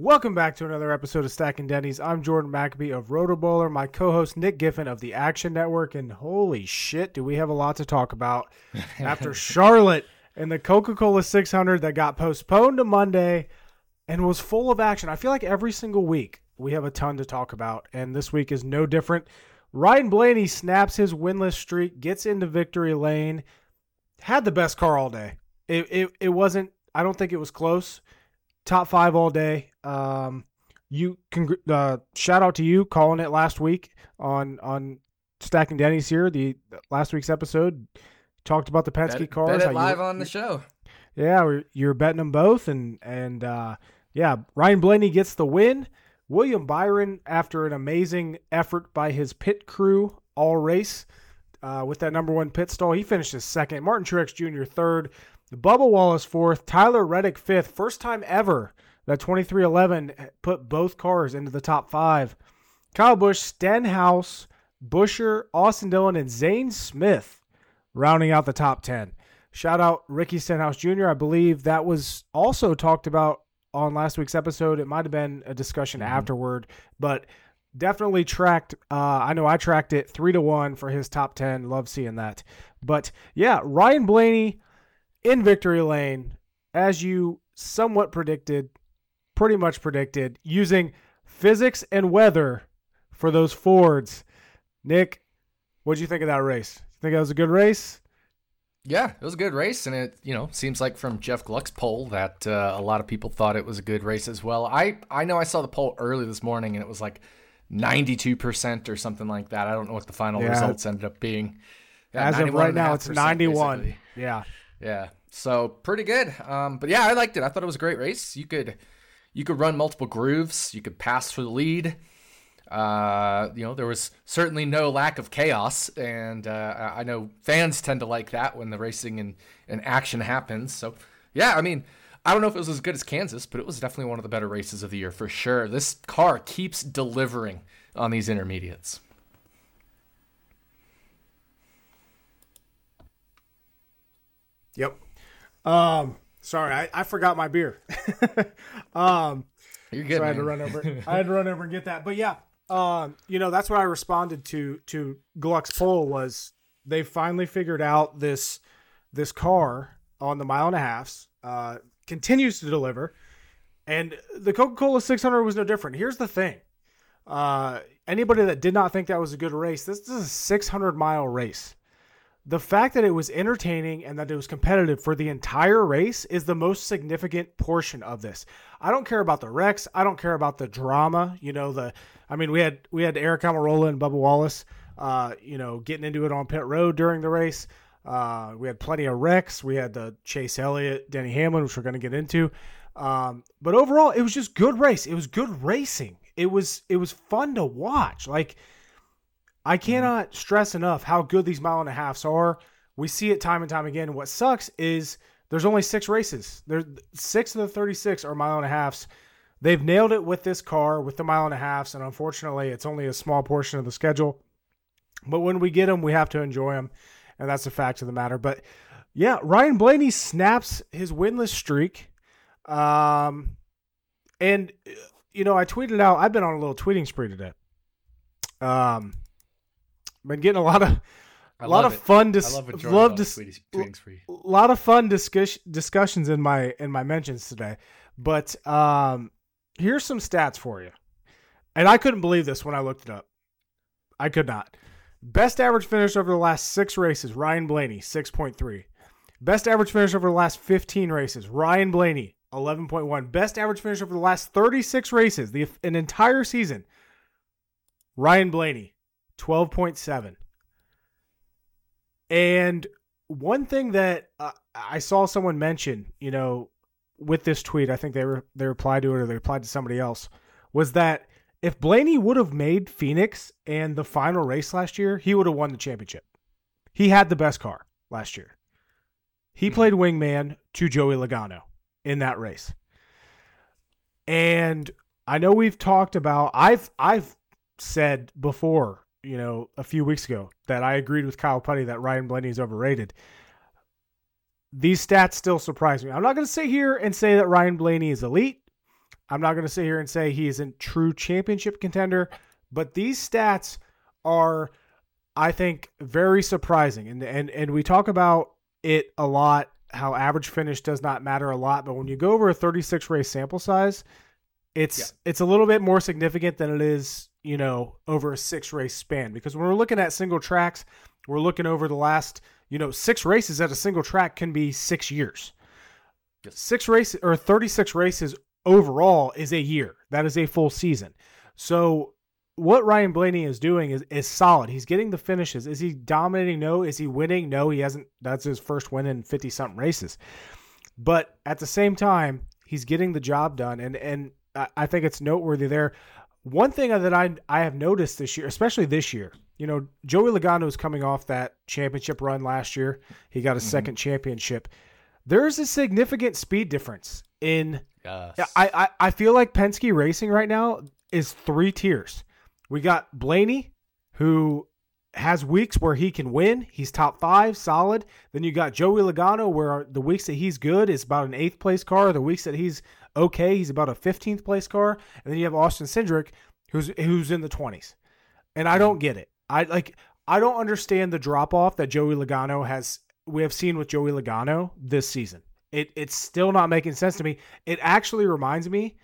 Welcome back to another episode of Stacking Denny's. I'm Jordan McAbee of Roto-Bowler, my co-host Nick Giffen of the Action Network, and holy shit, do we have a lot to talk about after Charlotte and the Coca-Cola 600 that got postponed to Monday and was full of action. I feel like every single week we have a ton to talk about, and this week is no different. Ryan Blaney snaps his winless streak, gets into victory lane, had the best car all day. It wasn't, I don't think it was close. Top five all day. Shout out to you calling it last week on Stacking Denny's here. The last week's episode talked about the Penske cars. Bet it live on the show. Yeah, you're betting them both, and Ryan Blaney gets the win. William Byron, after an amazing effort by his pit crew all race, with that number one pit stall, he finished his second. Martin Truex Jr. third. Bubba Wallace fourth, Tyler Reddick fifth. First time ever that 2311 put both cars into the top five. Kyle Busch, Stenhouse, Busher, Austin Dillon, and Zane Smith rounding out the top 10. Shout out Ricky Stenhouse Jr. I believe that was also talked about on last week's episode. It might have been a discussion afterward, but definitely tracked. I know I tracked it 3-1 for his top 10. Love seeing that. But yeah, Ryan Blaney in victory lane, as you somewhat pretty much predicted, using physics and weather for those Fords. Nick, what'd you think of that race? Think that was a good race? Yeah, it was a good race, and it seems like from Jeff Gluck's poll that a lot of people thought it was a good race as well. I know I saw the poll early this morning, and it was like 92% or something like that. I don't know what the final results ended up being. Yeah, as of right now, it's 91. Basically. Yeah. So pretty good. But yeah, I liked it. I thought it was a great race. You could run multiple grooves. You could pass for the lead. There was certainly no lack of chaos. And I know fans tend to like that when the racing and action happens. So yeah, I don't know if it was as good as Kansas, but it was definitely one of the better races of the year for sure. This car keeps delivering on these intermediates. Yep. Sorry, I forgot my beer. You're good. So I had to run over and get that. But yeah, that's what I responded to Gluck's poll was they finally figured out this car on the mile and a halfs continues to deliver, and the Coca-Cola 600 was no different. Here's the thing, anybody that did not think that was a good race, this is a 600-mile race. The fact that it was entertaining and that it was competitive for the entire race is the most significant portion of this. I don't care about the wrecks. I don't care about the drama. We had Aric Almirola and Bubba Wallace, getting into it on pit road during the race. We had plenty of wrecks. We had the Chase Elliott, Denny Hamlin, which we're going to get into. But overall, it was just good race. It was good racing. It was fun to watch. Like, I cannot stress enough how good these mile and a halves are. We see it time and time again. What sucks is there's only six races. There's six of the 36 are mile and a halves. They've nailed it with this car, with the mile and a halves, and unfortunately, it's only a small portion of the schedule. But when we get them, we have to enjoy them, and that's the fact of the matter. But yeah, Ryan Blaney snaps his winless streak, and I tweeted out. I've been on a little tweeting spree today. Been getting a lot of fun discussions in my mentions today. But here's some stats for you. And I couldn't believe this when I looked it up. I could not. Best average finish over the last 6 races, Ryan Blaney, 6.3. Best average finish over the last 15 races, Ryan Blaney, 11.1. Best average finish over the last 36 races, an entire season, Ryan Blaney, 12.7. And one thing that I saw someone mention, with this tweet, I think they replied to it or they replied to somebody else, was that if Blaney would have made Phoenix and the final race last year, he would have won the championship. He had the best car last year. He played wingman to Joey Logano in that race. And I know we've talked about, I've said before, a few weeks ago, that I agreed with Kyle Putty that Ryan Blaney is overrated. These stats still surprise me. I'm not going to sit here and say that Ryan Blaney is elite. I'm not going to sit here and say he is a true championship contender, but these stats are, I think, very surprising. And we talk about it a lot, how average finish does not matter a lot, but when you go over a 36 race sample size, it's a little bit more significant than it is, you know, over a 6 race span, because when we're looking at single tracks, we're looking over the last, 6 races at a single track can be 6 years. Yes. 6 races or 36 races overall is a year. That is a full season. So what Ryan Blaney is doing is solid. He's getting the finishes. Is he dominating? No. Is he winning? No, he hasn't. That's his first win in 50 something races. But at the same time, he's getting the job done. And I think it's noteworthy there. One thing that I have noticed this year, especially this year, Joey Logano is coming off that championship run last year. He got a second championship. There's a significant speed difference in. Yes. I feel like Penske racing right now is 3 tiers. We got Blaney, who has weeks where he can win. He's top 5, solid. Then you got Joey Logano, where the weeks that he's good is about an 8th place car. The weeks that he's okay, he's about a 15th place car. And then you have Austin Cindric, who's in the 20s. And I don't get it. I don't understand the drop off that Joey Logano has. We have seen with Joey Logano this season. It's still not making sense to me. It actually reminds me.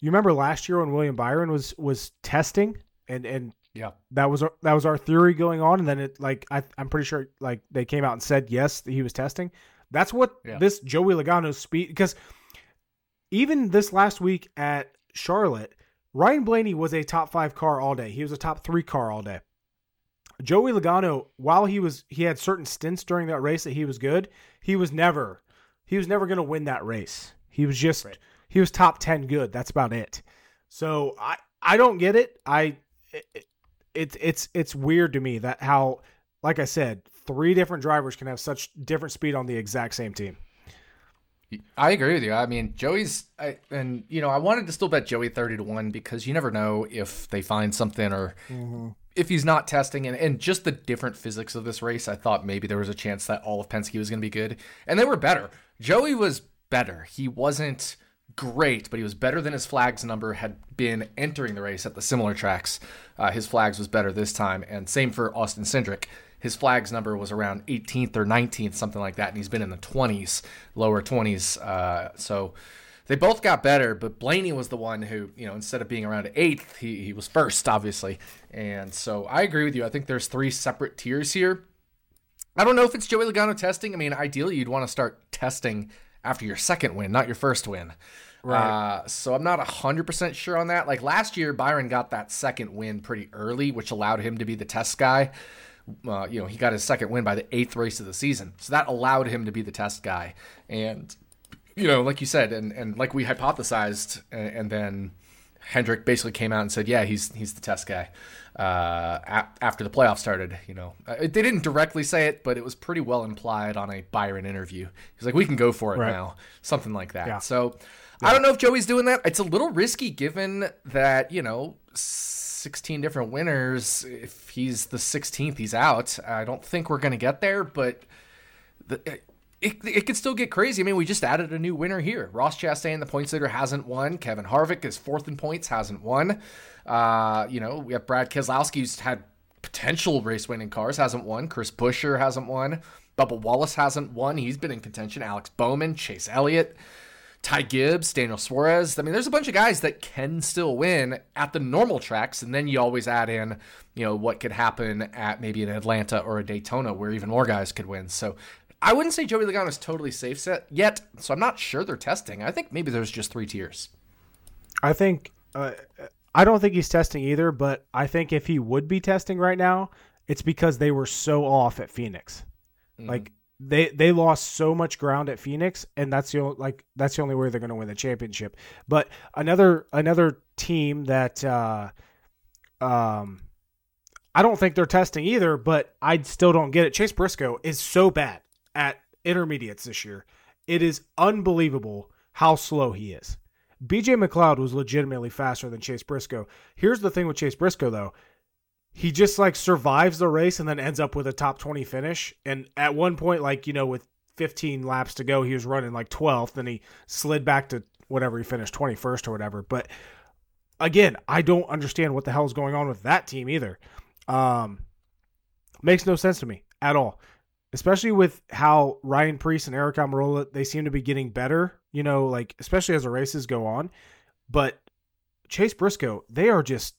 You remember last year when William Byron was testing, and yeah, that was our theory going on. And then I'm pretty sure they came out and said yes that he was testing. That's what this Joey Logano speed, because even this last week at Charlotte, Ryan Blaney was a top 5 car all day. He was a top 3 car all day. Joey Logano, while he had certain stints during that race that he was good, he was never going to win that race. He was just right. He was top 10 good. That's about it. So I don't get it. It's weird to me that how, like I said, 3 different drivers can have such different speed on the exact same team. I agree with you. I mean, I wanted to still bet Joey 30-1 because you never know if they find something or if he's not testing and just the different physics of this race. I thought maybe there was a chance that all of Penske was going to be good, and they were better. Joey was better. He wasn't great, but he was better than his flags number had been entering the race at the similar tracks. His flags was better this time, and same for Austin Cindric. His flags number was around 18th or 19th, something like that, and he's been in the 20s, lower 20s. So they both got better, but Blaney was the one who, instead of being around 8th, he was first, obviously. And so I agree with you. I think there's 3 separate tiers here. I don't know if it's Joey Logano testing. I mean, ideally, you'd want to start testing after your second win, not your first win. Right. So I'm not 100% sure on that. Like last year, Byron got that second win pretty early, which allowed him to be the test guy. He got his second win by the 8th race of the season. So that allowed him to be the test guy. And, like you said, and like we hypothesized, and then Hendrick basically came out and said, yeah, he's the test guy after the playoffs started. They didn't directly say it, but it was pretty well implied on a Byron interview. He's like, we can go for it now, something like that. Yeah. So I don't know if Joey's doing that. It's a little risky given that, 16 different winners. If he's the 16th, he's out. I don't think we're going to get there, but it could still get crazy. I mean, we just added a new winner here. Ross Chastain, the points leader, hasn't won. Kevin Harvick is 4th in points, hasn't won. We have Brad Keselowski, who's had potential race-winning cars, hasn't won. Chris Busch hasn't won. Bubba Wallace hasn't won. He's been in contention. Alex Bowman, Chase Elliott, Ty Gibbs, Daniel Suarez. I mean, there's a bunch of guys that can still win at the normal tracks, and then you always add in, what could happen at maybe an Atlanta or a Daytona where even more guys could win. So I wouldn't say Joey Logano is totally safe set yet, so I'm not sure they're testing. I think maybe there's just 3 tiers. I think I don't think he's testing either, but I think if he would be testing right now, it's because they were so off at Phoenix. They lost so much ground at Phoenix, and that's the only way they're going to win the championship. But another team that I don't think they're testing either, but I still don't get it. Chase Briscoe is so bad at intermediates this year. It is unbelievable how slow he is. BJ McLeod was legitimately faster than Chase Briscoe. Here's the thing with Chase Briscoe, though. He just survives the race and then ends up with a top 20 finish. And at one point, with 15 laps to go, he was running 12th, then he slid back to whatever he finished 21st or whatever. But again, I don't understand what the hell is going on with that team either. Makes no sense to me at all, especially with how Ryan Preece and Aric Almirola, they seem to be getting better, you know, like, especially as the races go on. But Chase Briscoe, they are just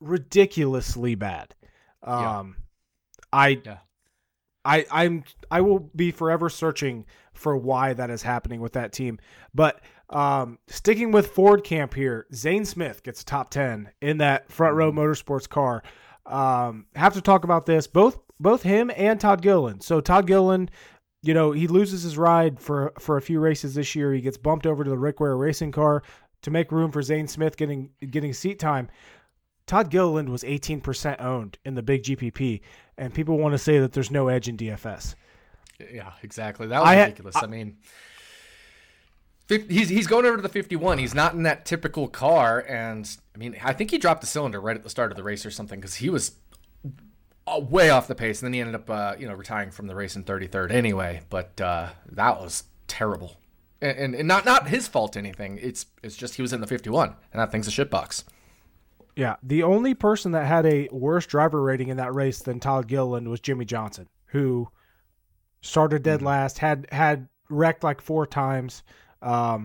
ridiculously bad. I will be forever searching for why that is happening with that team. But sticking with Ford camp here, Zane Smith gets top 10 in that Front Row Motorsports car. Have to talk about this, both him and Todd Gilliland. So Todd Gilliland, you know, he loses his ride for a few races this year. He gets bumped over to the Rick Ware racing car to make room for Zane Smith getting seat time. Todd Gilliland was 18% owned in the big GPP, and people want to say that there's no edge in DFS. Yeah, exactly. That was ridiculous. I mean, he's going over to the 51. He's not in that typical car, and I mean, I think he dropped the cylinder right at the start of the race or something because he was way off the pace, and then he ended up, retiring from the race in 33rd anyway. But that was terrible, and not his fault. Anything. It's just he was in the 51, and that thing's a shitbox. Yeah, the only person that had a worse driver rating in that race than Todd Gilliland was Jimmy Johnson, who started dead last, had wrecked like four times. So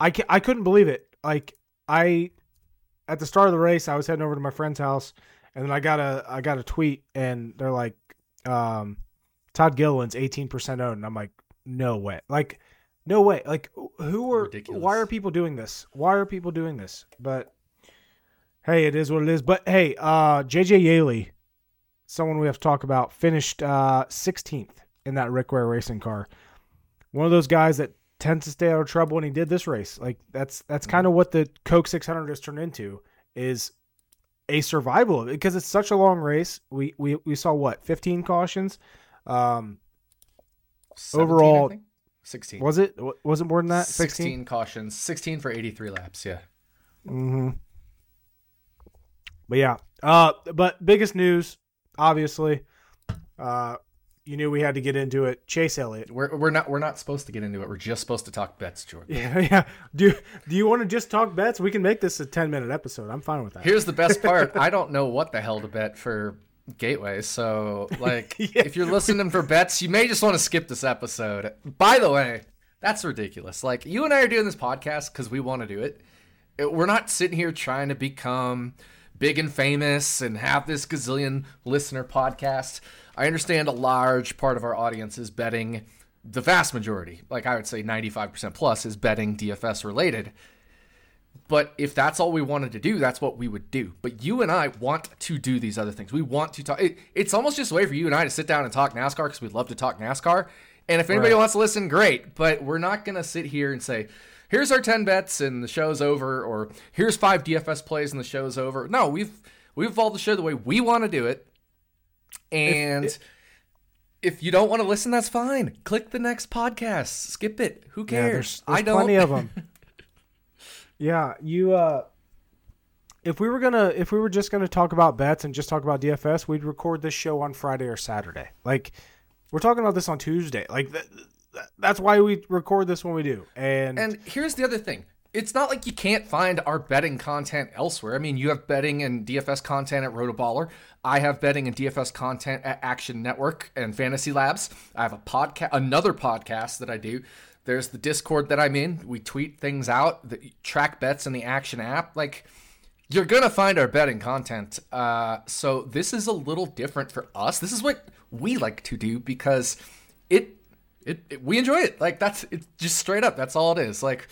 I couldn't believe it. Like, at the start of the race, I was heading over to my friend's house, and then I got a tweet, and they're like, Todd Gilliland's 18% owned. And I'm like, no way. Like, no way. Like, ridiculous. Why are people doing this? Why are people doing this? But hey, it is what it is. But hey, JJ Yaley, someone we have to talk about, finished 16th in that Rick Ware racing car. One of those guys that tends to stay out of trouble, and he did this race. Like, that's kind of what the Coke 600 has turned into, is a survival of it, because it's such a long race. We saw 15 cautions, 17, overall. I think. 16. Was it? Was it more than that? 16 cautions. 16 for 83 laps. Yeah. Mm-hmm. But yeah. But biggest news, obviously, you knew we had to get into it. Chase Elliott. We're not supposed to get into it. We're just supposed to talk bets, Jordan. Yeah. Do you want to just talk bets? We can make this a 10-minute episode. I'm fine with that. Here's the best part. I don't know what the hell to bet for Gateway, so like if you're listening for bets, you may just want to skip this episode. By the way, that's ridiculous. Like, you and I are doing this podcast because we want to do it. We're not sitting here trying to become big and famous and have this gazillion listener podcast. I understand a large part of our audience is betting. The vast majority, like I would say 95% plus, is betting DFS related. But if that's all we wanted to do, that's what we would do. But you and I want to do these other things. We want to talk. It's almost just a way for you and I to sit down and talk NASCAR, because we'd love to talk NASCAR. And if anybody wants to listen, great. But we're not going to sit here and say, here's our 10 bets and the show's over, or here's 5 DFS plays and the show's over. No, we've evolved the show the way we want to do it. And if you don't want to listen, that's fine. Click the next podcast. Skip it. Who cares? Yeah, there's plenty of them. Yeah, you. If we were just gonna talk about bets and just talk about DFS, we'd record this show on Friday or Saturday. Like, we're talking about this on Tuesday. Like, that's why we record this when we do. And here's the other thing: it's not like you can't find our betting content elsewhere. I mean, you have betting and DFS content at Rotoballer. I have betting and DFS content at Action Network and Fantasy Labs. I have another podcast that I do. There's the Discord that I'm in. We tweet things out, the track bets in the Action app. Like, you're going to find our betting content. So this is a little different for us. This is what we like to do because we enjoy it. Like, that's it, just straight up. That's all it is. Like,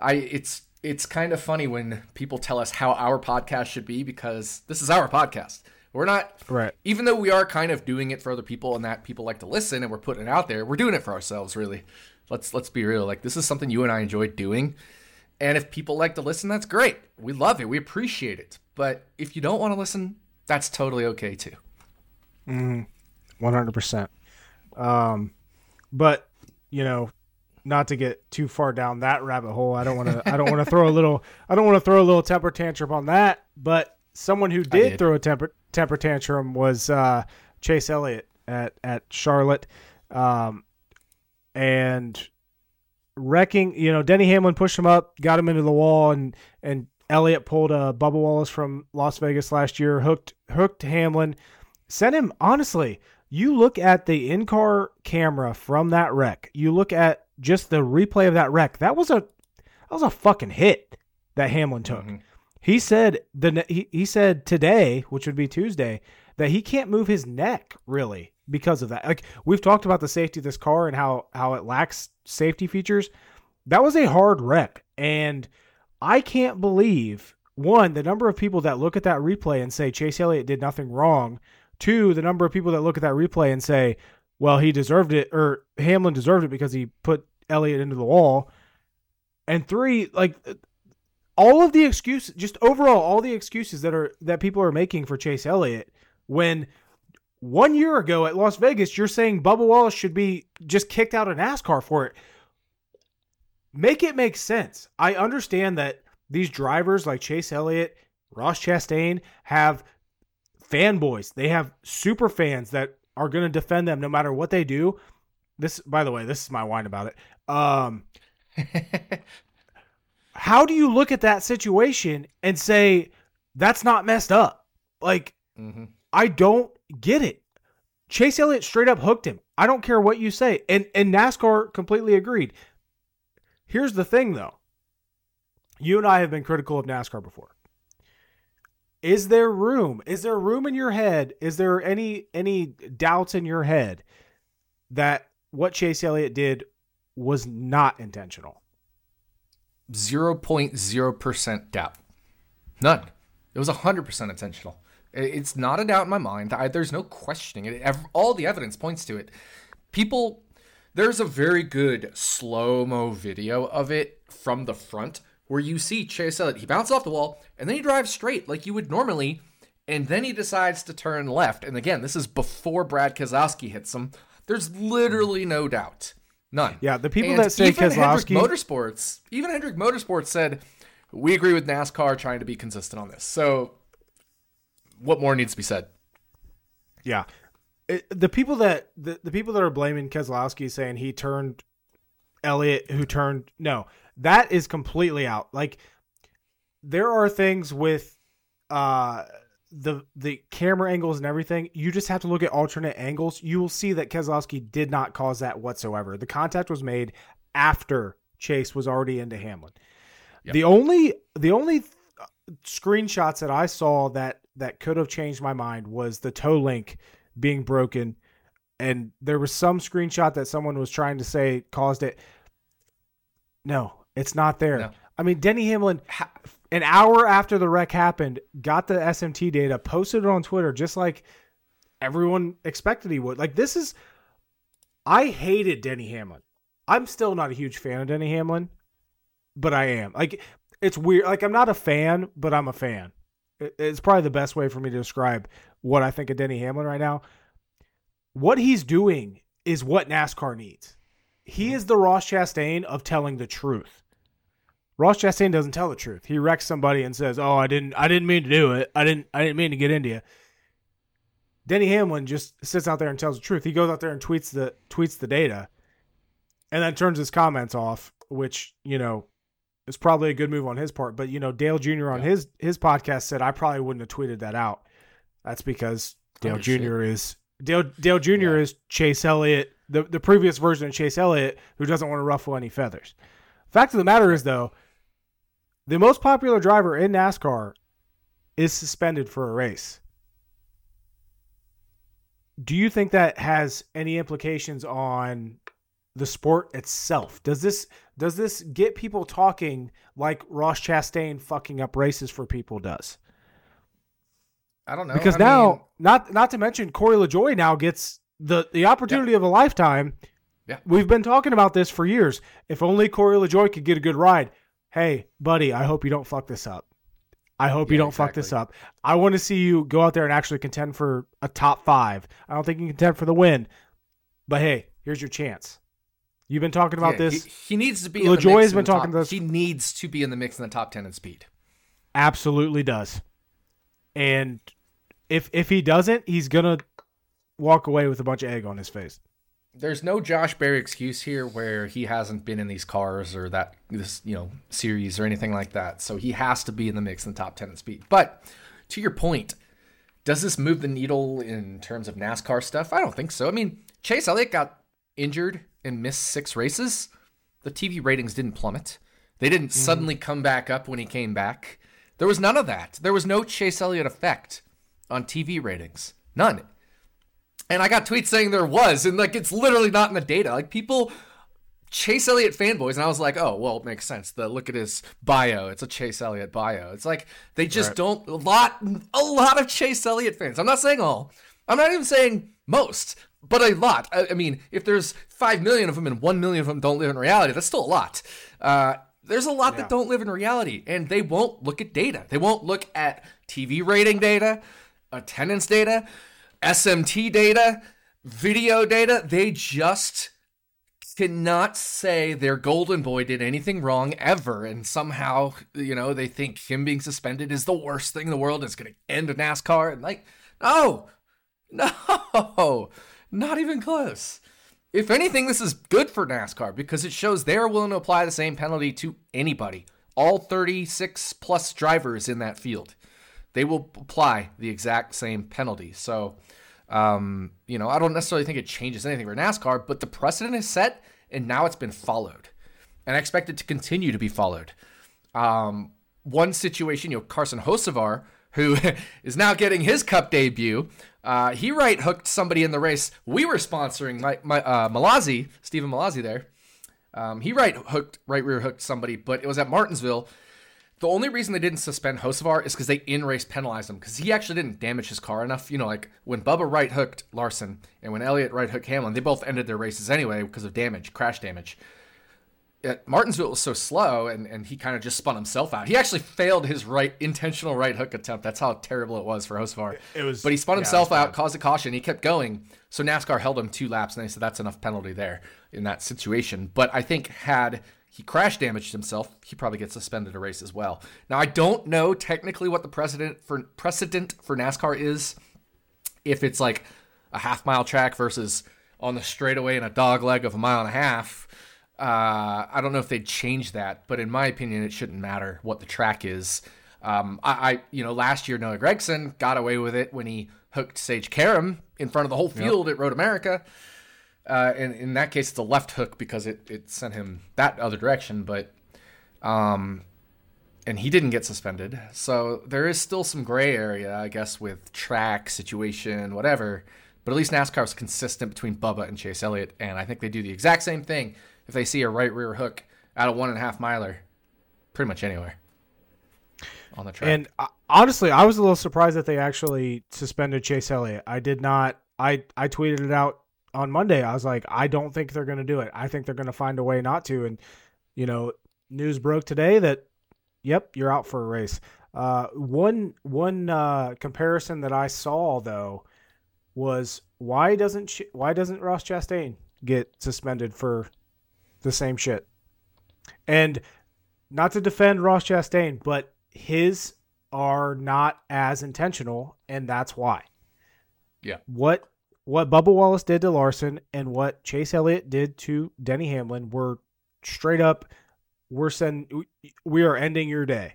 it's kind of funny when people tell us how our podcast should be, because this is our podcast. We're not right. Even though we are kind of doing it for other people and that people like to listen and we're putting it out there, we're doing it for ourselves, really. Let's be real. Like, this is something you and I enjoy doing. And if people like to listen, that's great. We love it. We appreciate it. But if you don't want to listen, that's totally okay too. 100%. But you know, not to get too far down that rabbit hole. I don't want to throw a little temper tantrum on that, but someone who did throw a temper tantrum was Chase Elliott at Charlotte. And wrecking, you know, Denny Hamlin pushed him up, got him into the wall, and Elliott pulled Bubba Wallace from Las Vegas last year, hooked Hamlin, sent him, honestly, you look at the in-car camera from that wreck, you look at just the replay of that wreck, that was a fucking hit that Hamlin took. Mm-hmm. He said he said today, which would be Tuesday, that he can't move his neck really because of that. Like, we've talked about the safety of this car and how it lacks safety features. That was a hard wreck, and I can't believe, one, the number of people that look at that replay and say Chase Elliott did nothing wrong. Two, the number of people that look at that replay and say, well, he deserved it, or Hamlin deserved it because he put Elliott into the wall. And three, like, all of the excuses, just overall, all the excuses that people are making for Chase Elliott, when 1 year ago at Las Vegas, you're saying Bubba Wallace should be just kicked out of NASCAR for it. Make it make sense. I understand that these drivers like Chase Elliott, Ross Chastain have fanboys. They have super fans that are going to defend them no matter what they do. This, by the way, this is my whine about it. How do you look at that situation and say, that's not messed up? Like, mm-hmm. I don't get it. Chase Elliott straight up hooked him. I don't care what you say. And NASCAR completely agreed. Here's the thing, though. You and I have been critical of NASCAR before. Is there room? Is there room in your head? Is there any doubts in your head that what Chase Elliott did was not intentional? 0.0% doubt. None. It was 100% intentional. It's not a doubt in my mind. There's no questioning it. All the evidence points to it. People, there's a very good slow-mo video of it from the front where you see Chase Elliott. He bounces off the wall, and then he drives straight like you would normally, and then he decides to turn left. And again, this is before Brad Keselowski hits him. There's literally no doubt. None. Yeah, the people that say Keselowski... Even Hendrick Motorsports said, we agree with NASCAR trying to be consistent on this. So what more needs to be said? Yeah. The people that are blaming Keselowski, saying he turned Elliott, who turned... No, that is completely out. Like, there are things with the camera angles and everything. You just have to look at alternate angles. You will see that Keselowski did not cause that whatsoever. The contact was made after Chase was already into Hamlin. Yep. The only screenshots that I saw that could have changed my mind was the toe link being broken. And there was some screenshot that someone was trying to say caused it. No, it's not there. No. I mean, Denny Hamlin, an hour after the wreck happened, got the SMT data, posted it on Twitter, just like everyone expected he would. Like, I hated Denny Hamlin. I'm still not a huge fan of Denny Hamlin, but I am. Like, it's weird. Like, I'm not a fan, but I'm a fan. It's probably the best way for me to describe what I think of Denny Hamlin right now. What he's doing is what NASCAR needs. He is the Ross Chastain of telling the truth. Ross Chastain doesn't tell the truth. He wrecks somebody and says, "Oh, I didn't mean to do it. I didn't mean to get into you." Denny Hamlin just sits out there and tells the truth. He goes out there and tweets the data, and then turns his comments off, which, you know, is probably a good move on his part. But, you know, Dale Jr. on his podcast said, "I probably wouldn't have tweeted that out." That's because Dale Jr. is Chase Elliott, the previous version of Chase Elliott, who doesn't want to ruffle any feathers. Fact of the matter is, though, the most popular driver in NASCAR is suspended for a race. Do you think that has any implications on the sport itself? Does this get people talking like Ross Chastain fucking up races for people does? I don't know. Because not to mention Corey LaJoie now gets the opportunity of a lifetime. Yeah. We've been talking about this for years. If only Corey LaJoie could get a good ride. Hey, buddy, I hope you don't fuck this up. I hope you don't fuck this up. I want to see you go out there and actually contend for a top five. I don't think you can contend for the win. But hey, here's your chance. You've been talking about this. He needs to be in the mix. LaJoie has been talking about this. He needs to be in the mix in the top 10 in speed. Absolutely does. And if he doesn't, he's going to walk away with a bunch of egg on his face. there's no Josh Berry excuse here where he hasn't been in these cars or that this, you know, series or anything like that. So he has to be in the mix in the top 10 in speed. But to your point, does this move the needle in terms of NASCAR stuff? I don't think so. I mean, Chase Elliott got injured and missed 6 races. The TV ratings didn't plummet. They didn't suddenly come back up when he came back. There was none of that. There was no Chase Elliott effect on TV ratings. None. And I got tweets saying there was, and like, it's literally not in the data. Like, people, Chase Elliott fanboys, and I was like, oh, well, it makes sense. The look at his bio. It's a Chase Elliott bio. It's like, they just don't, a lot of Chase Elliott fans. I'm not saying all. I'm not even saying most, but a lot. I mean, if there's 5 million of them and 1 million of them don't live in reality, that's still a lot. There's a lot that don't live in reality, and they won't look at data. They won't look at TV rating data, attendance data, SMT data, video data. They just cannot say their golden boy did anything wrong ever, and somehow, you know, they think him being suspended is the worst thing in the world. It's going to end NASCAR. And like, no, not even close. If anything, this is good for NASCAR because it shows they're willing to apply the same penalty to anybody. All 36 plus drivers in that field, they will apply the exact same penalty. So, you know, I don't necessarily think it changes anything for NASCAR, but the precedent is set and now it's been followed. And I expect it to continue to be followed. One situation, you know, Carson Hocevar, who is now getting his Cup debut. He right-hooked somebody in the race. We were sponsoring Malazzi, Stephen Malazzi there. He right-rear-hooked somebody, but it was at Martinsville. The only reason they didn't suspend Hocevar is because they in-race penalized him, because he actually didn't damage his car enough. You know, like when Bubba right-hooked Larson and when Elliott right-hooked Hamlin, they both ended their races anyway because of damage, crash damage. At Martinsville, it was so slow, and he kind of just spun himself out. He actually failed his intentional right hook attempt. That's how terrible it was for Hocevar. But he spun himself out, caused a caution. He kept going. So NASCAR held him 2 laps, and they said that's enough penalty there in that situation. But I think had he crash damaged himself, he probably gets suspended a race as well. Now, I don't know technically what the precedent for NASCAR is, if it's like a half-mile track versus on the straightaway and a dog leg of a mile and a half. I don't know if they'd change that, but in my opinion, it shouldn't matter what the track is. I last year, Noah Gragson got away with it when he hooked Sage Karam in front of the whole field at Road America. And in that case, it's a left hook because it sent him that other direction, but, and he didn't get suspended. So there is still some gray area, I guess, with track situation, whatever, but at least NASCAR was consistent between Bubba and Chase Elliott. And I think they do the exact same thing if they see a right rear hook out of 1.5 miler, pretty much anywhere on the track. And honestly, I was a little surprised that they actually suspended Chase Elliott. I did not. I tweeted it out on Monday. I was like, I don't think they're going to do it. I think they're going to find a way not to. And, you know, news broke today that, yep, you're out for a race. One comparison that I saw though was why doesn't Ross Chastain get suspended for the same shit? And not to defend Ross Chastain, but his are not as intentional, and that's why. Yeah. What Bubba Wallace did to Larson and what Chase Elliott did to Denny Hamlin were straight up, we are ending your day.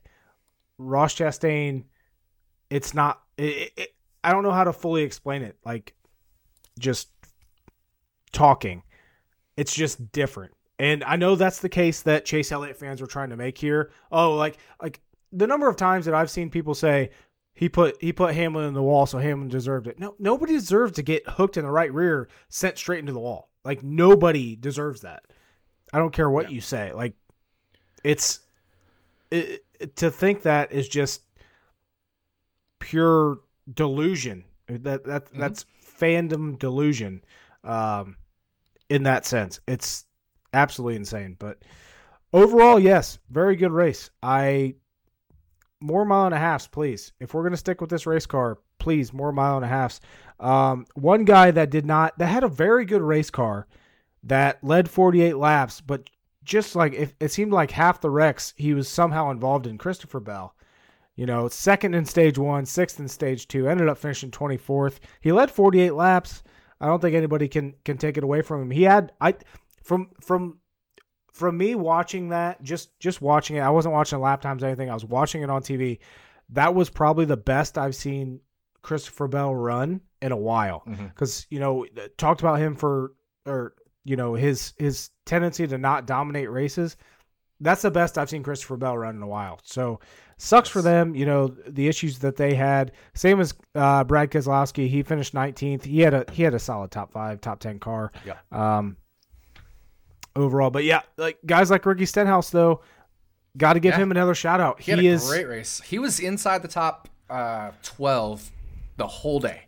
Ross Chastain, it's not, I don't know how to fully explain it. Like, just talking. It's just different. And I know that's the case that Chase Elliott fans were trying to make here. Oh, like the number of times that I've seen people say he put Hamlin in the wall, so Hamlin deserved it. No, nobody deserves to get hooked in the right rear, sent straight into the wall. Like, nobody deserves that. I don't care what you say. Like, to think that is just pure delusion. That's fandom delusion. In that sense, it's absolutely insane. But overall, yes, very good race. More mile and a halfs, please. If we're going to stick with this race car, please, more mile and a halfs. One guy that had a very good race car that led 48 laps, but just like it seemed like half the wrecks he was somehow involved in, Christopher Bell. You know, second in stage 1, sixth in stage 2, ended up finishing 24th. He led 48 laps. I don't think anybody can take it away from him. He had from me watching that, just watching it. I wasn't watching lap times or anything. I was watching it on TV. That was probably the best I've seen Christopher Bell run in a while. Because, you know, talked about him for, or, you know, his tendency to not dominate races. That's the best I've seen Christopher Bell run in a while. So sucks for them. You know, the issues that they had, same as Brad Keselowski. He finished 19th. He had a solid top 5, top 10 car overall, but yeah, like guys like Ricky Stenhouse though, got to give him another shout out. He had a great race. He was inside the top 12 the whole day,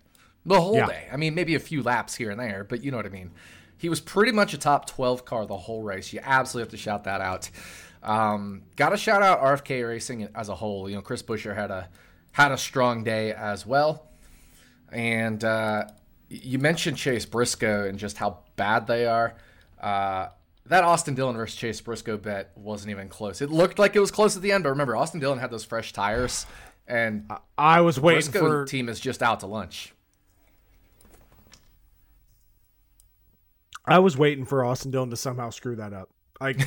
the whole day. I mean, maybe a few laps here and there, but you know what I mean? He was pretty much a top 12 car the whole race. You absolutely have to shout that out. Got to shout out RFK Racing as a whole. You know, Chris Buescher had a strong day as well. And you mentioned Chase Briscoe and just how bad they are. That Austin Dillon versus Chase Briscoe bet wasn't even close. It looked like it was close at the end, but remember, Austin Dillon had those fresh tires, and I was waiting Briscoe for team is just out to lunch. I was waiting for Austin Dillon to somehow screw that up. Like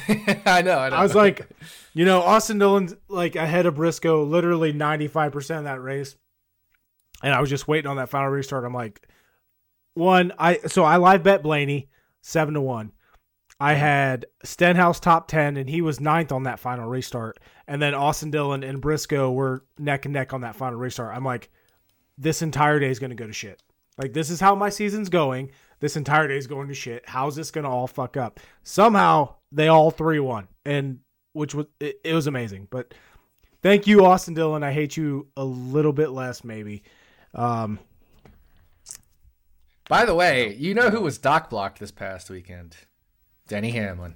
I know. I was like, you know, Austin Dillon's like ahead of Briscoe literally 95% of that race, and I was just waiting on that final restart. I'm like, I live bet Blaney 7-1. I had Stenhouse top 10, and he was 9th on that final restart. And then Austin Dillon and Briscoe were neck and neck on that final restart. I'm like, this entire day is going to go to shit. Like, this is how my season's going. This entire day is going to shit. How's this going to all fuck up? Somehow, they all 3-1, and which was it was amazing. But thank you, Austin Dillon. I hate you a little bit less, maybe. By the way, you know who was dock blocked this past weekend? Denny Hamlin.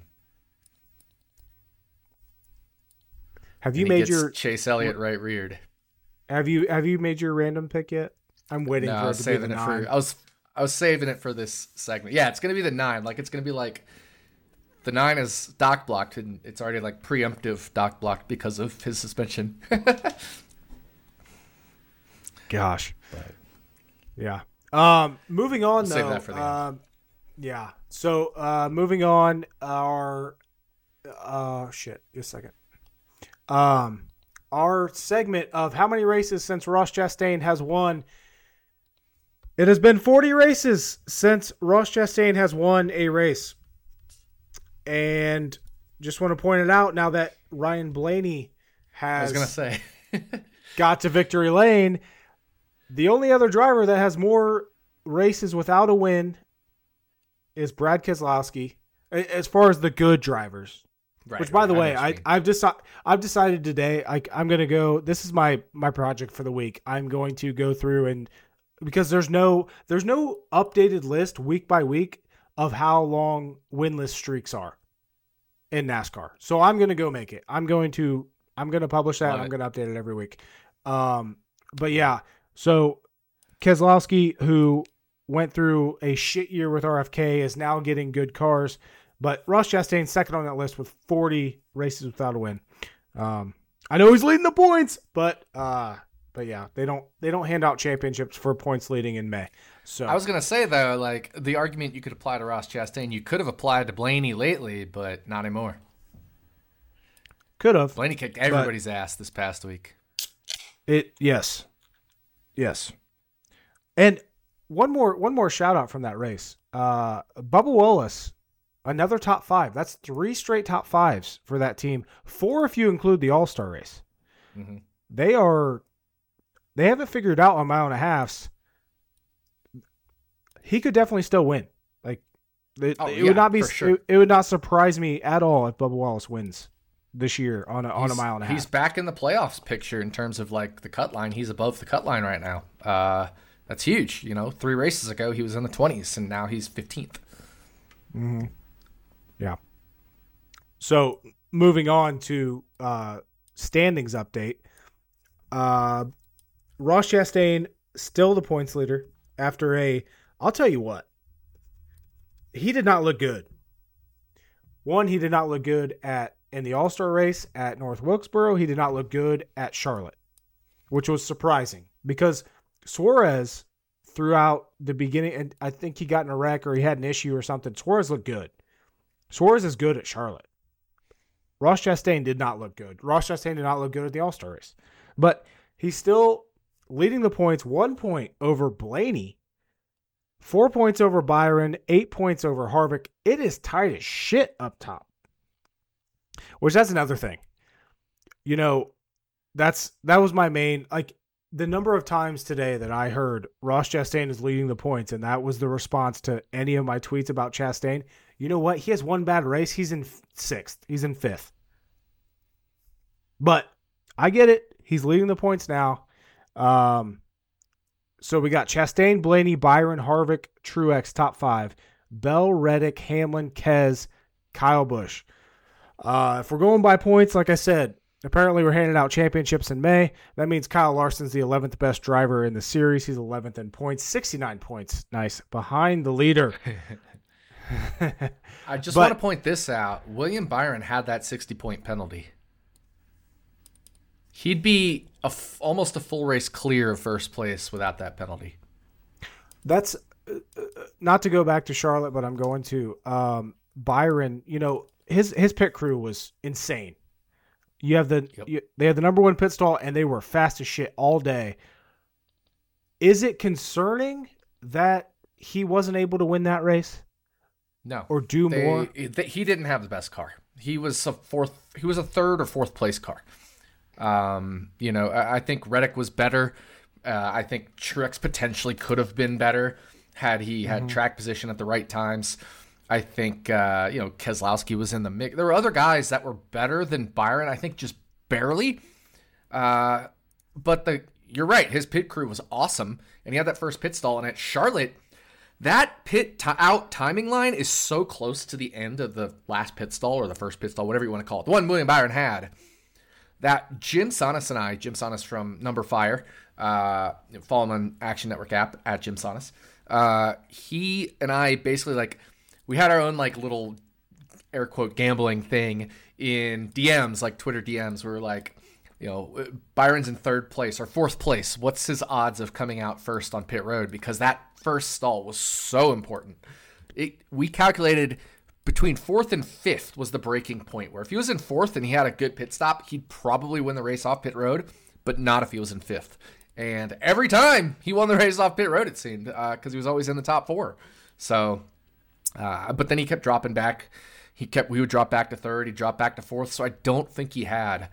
Have you made your Chase Elliott right reared? Have you made your random pick yet? I'm waiting for it to be the 9. I was saving it for this segment. Yeah, it's gonna be the 9. Like it's gonna be like the 9 is dock blocked, and it's already like preemptive dock blocked because of his suspension. Gosh. But. Yeah. Moving on though. Save that for the end. Yeah. So, moving on, our segment of how many races since Ross Chastain has won. It has been 40 races since Ross Chastain has won a race. And just want to point it out now that Ryan Blaney has got to victory lane. The only other driver that has more races without a win is Brad Keselowski, as far as the good drivers, right, which by the way, I've decided today, I'm going to go, this is my project for the week. I'm going to go through and because there's no updated list week by week of how long winless streaks are in NASCAR. So I'm going to go make it. I'm going to publish that. I'm going to update it every week. But yeah, so Keselowski, who went through a shit year with RFK, is now getting good cars, but Ross Chastain's second on that list with 40 races without a win. I know he's leading the points, but yeah, they don't hand out championships for points leading in May. So I was gonna say though, like the argument you could apply to Ross Chastain, you could have applied to Blaney lately, but not anymore. Could have. Blaney kicked everybody's ass this past week. Yes, and. One more shout out from that race. Bubba Wallace, another top 5. That's 3 straight top 5s for that team. 4 if you include the All-Star race. Mm-hmm. They haven't figured out on mile and a halfs. He could definitely still win. Like it would not surprise me at all if Bubba Wallace wins this year on a mile and a half. He's back in the playoffs picture in terms of like the cut line. He's above the cut line right now. That's huge. You know, 3 races ago, he was in the 20s, and now he's 15th. Mm-hmm. Yeah. So, moving on to standings update. Ross Chastain, still the points leader after I'll tell you what. He did not look good. One, he did not look good in the All-Star race at North Wilkesboro. He did not look good at Charlotte, which was surprising because Suarez throughout the beginning, and I think he got in a wreck or he had an issue or something. Suarez looked good. Suarez is good at Charlotte. Ross Chastain did not look good. Ross Chastain did not look good at the All-Star race. But he's still leading the points, 1 point over Blaney, 4 points over Byron, 8 points over Harvick. It is tight as shit up top. Which that's another thing. You know, that was my main, like, the number of times today that I heard Ross Chastain is leading the points, and that was the response to any of my tweets about Chastain. You know what? He has one bad race. He's in sixth. He's in fifth. But I get it. He's leading the points now. So we got Chastain, Blaney, Byron, Harvick, Truex, top five. Bell, Reddick, Hamlin, Kez, Kyle Busch. If we're going by points, like I said, apparently we're handing out championships in May. That means Kyle Larson's the 11th best driver in the series. He's 11th in points, 69 points. Nice. Behind the leader. I just want to point this out. William Byron had that 60-point penalty. He'd be almost a full race clear of first place without that penalty. That's not to go back to Charlotte, but I'm going to. Byron, you know, his pit crew was insane. You have they had the number one pit stall, and they were fast as shit all day. Is it concerning that he wasn't able to win that race? No. Or do more? He didn't have the best car. He was a third or fourth place car. You know, I think Reddick was better. I think Truex potentially could have been better had he had track position at the right times. I think, you know, Keselowski was in the mix. There were other guys that were better than Byron, I think just barely. But you're right. His pit crew was awesome. And he had that first pit stall. And at Charlotte, that pit out timing line is so close to the end of the last pit stall or the first pit stall, whatever you want to call it. The one William Byron had that Jim Sonis from Number Fire, follow him on Action Network app at Jim Sonis. He and I basically we had our own little air quote gambling thing in DMs, like Twitter DMs. We were like, you know, Byron's in third place or fourth place. What's his odds of coming out first on pit road? Because that first stall was so important. We calculated between fourth and fifth was the breaking point where if he was in fourth and he had a good pit stop, he'd probably win the race off pit road, but not if he was in fifth. And every time he won the race off pit road, it seemed, because he was always in the top four. So... but then he kept dropping back. We would drop back to third. He dropped back to fourth. So I don't think he had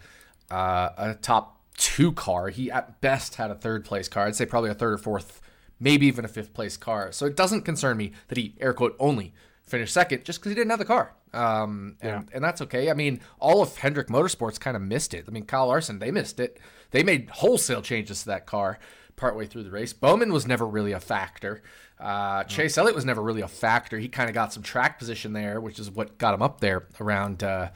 a top two car. He at best had a third place car. I'd say probably a third or fourth, maybe even a fifth place car. So it doesn't concern me that he air quote only finished second just because he didn't have the car. And that's okay. I mean, all of Hendrick Motorsports kind of missed it. I mean, Kyle Larson, they missed it. They made wholesale changes to that car partway through the race. Bowman was never really a factor. Chase Elliott was never really a factor. He kind of got some track position there, which is what got him up there around the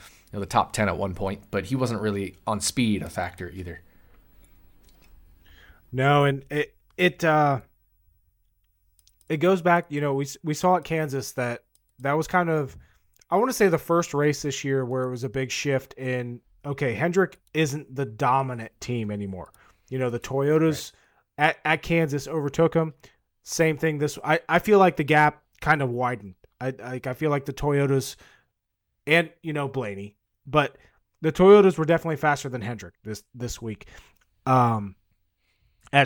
top 10 at one point, but he wasn't really on speed a factor either. No, and it goes back, you know, we saw at Kansas that was kind of, I want to say, the first race this year where it was a big shift in, okay, Hendrick isn't the dominant team anymore. You know, the Toyotas right. at Kansas overtook him. Same thing. I feel like the gap kind of widened. I feel like the Toyotas and, you know, Blaney, but the Toyotas were definitely faster than Hendrick this week at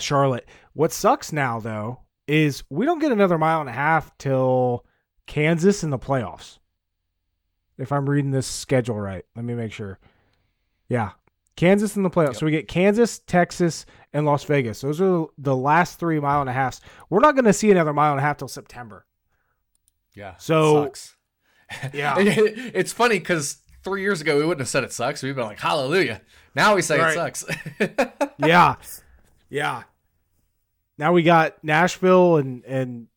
Charlotte. What sucks now, though, is we don't get another mile and a half till Kansas in the playoffs. If I'm reading this schedule right, let me make sure. Yeah. Kansas in the playoffs. Yep. So we get Kansas, Texas, and Las Vegas. Those are the last 3 mile and a halves. We're not going to see another mile and a half till September. Yeah. So, it sucks. Yeah. It's funny because 3 years ago, we wouldn't have said it sucks. We've been like, hallelujah. Now we say right. It sucks. Yeah. Yeah. Now we got Nashville and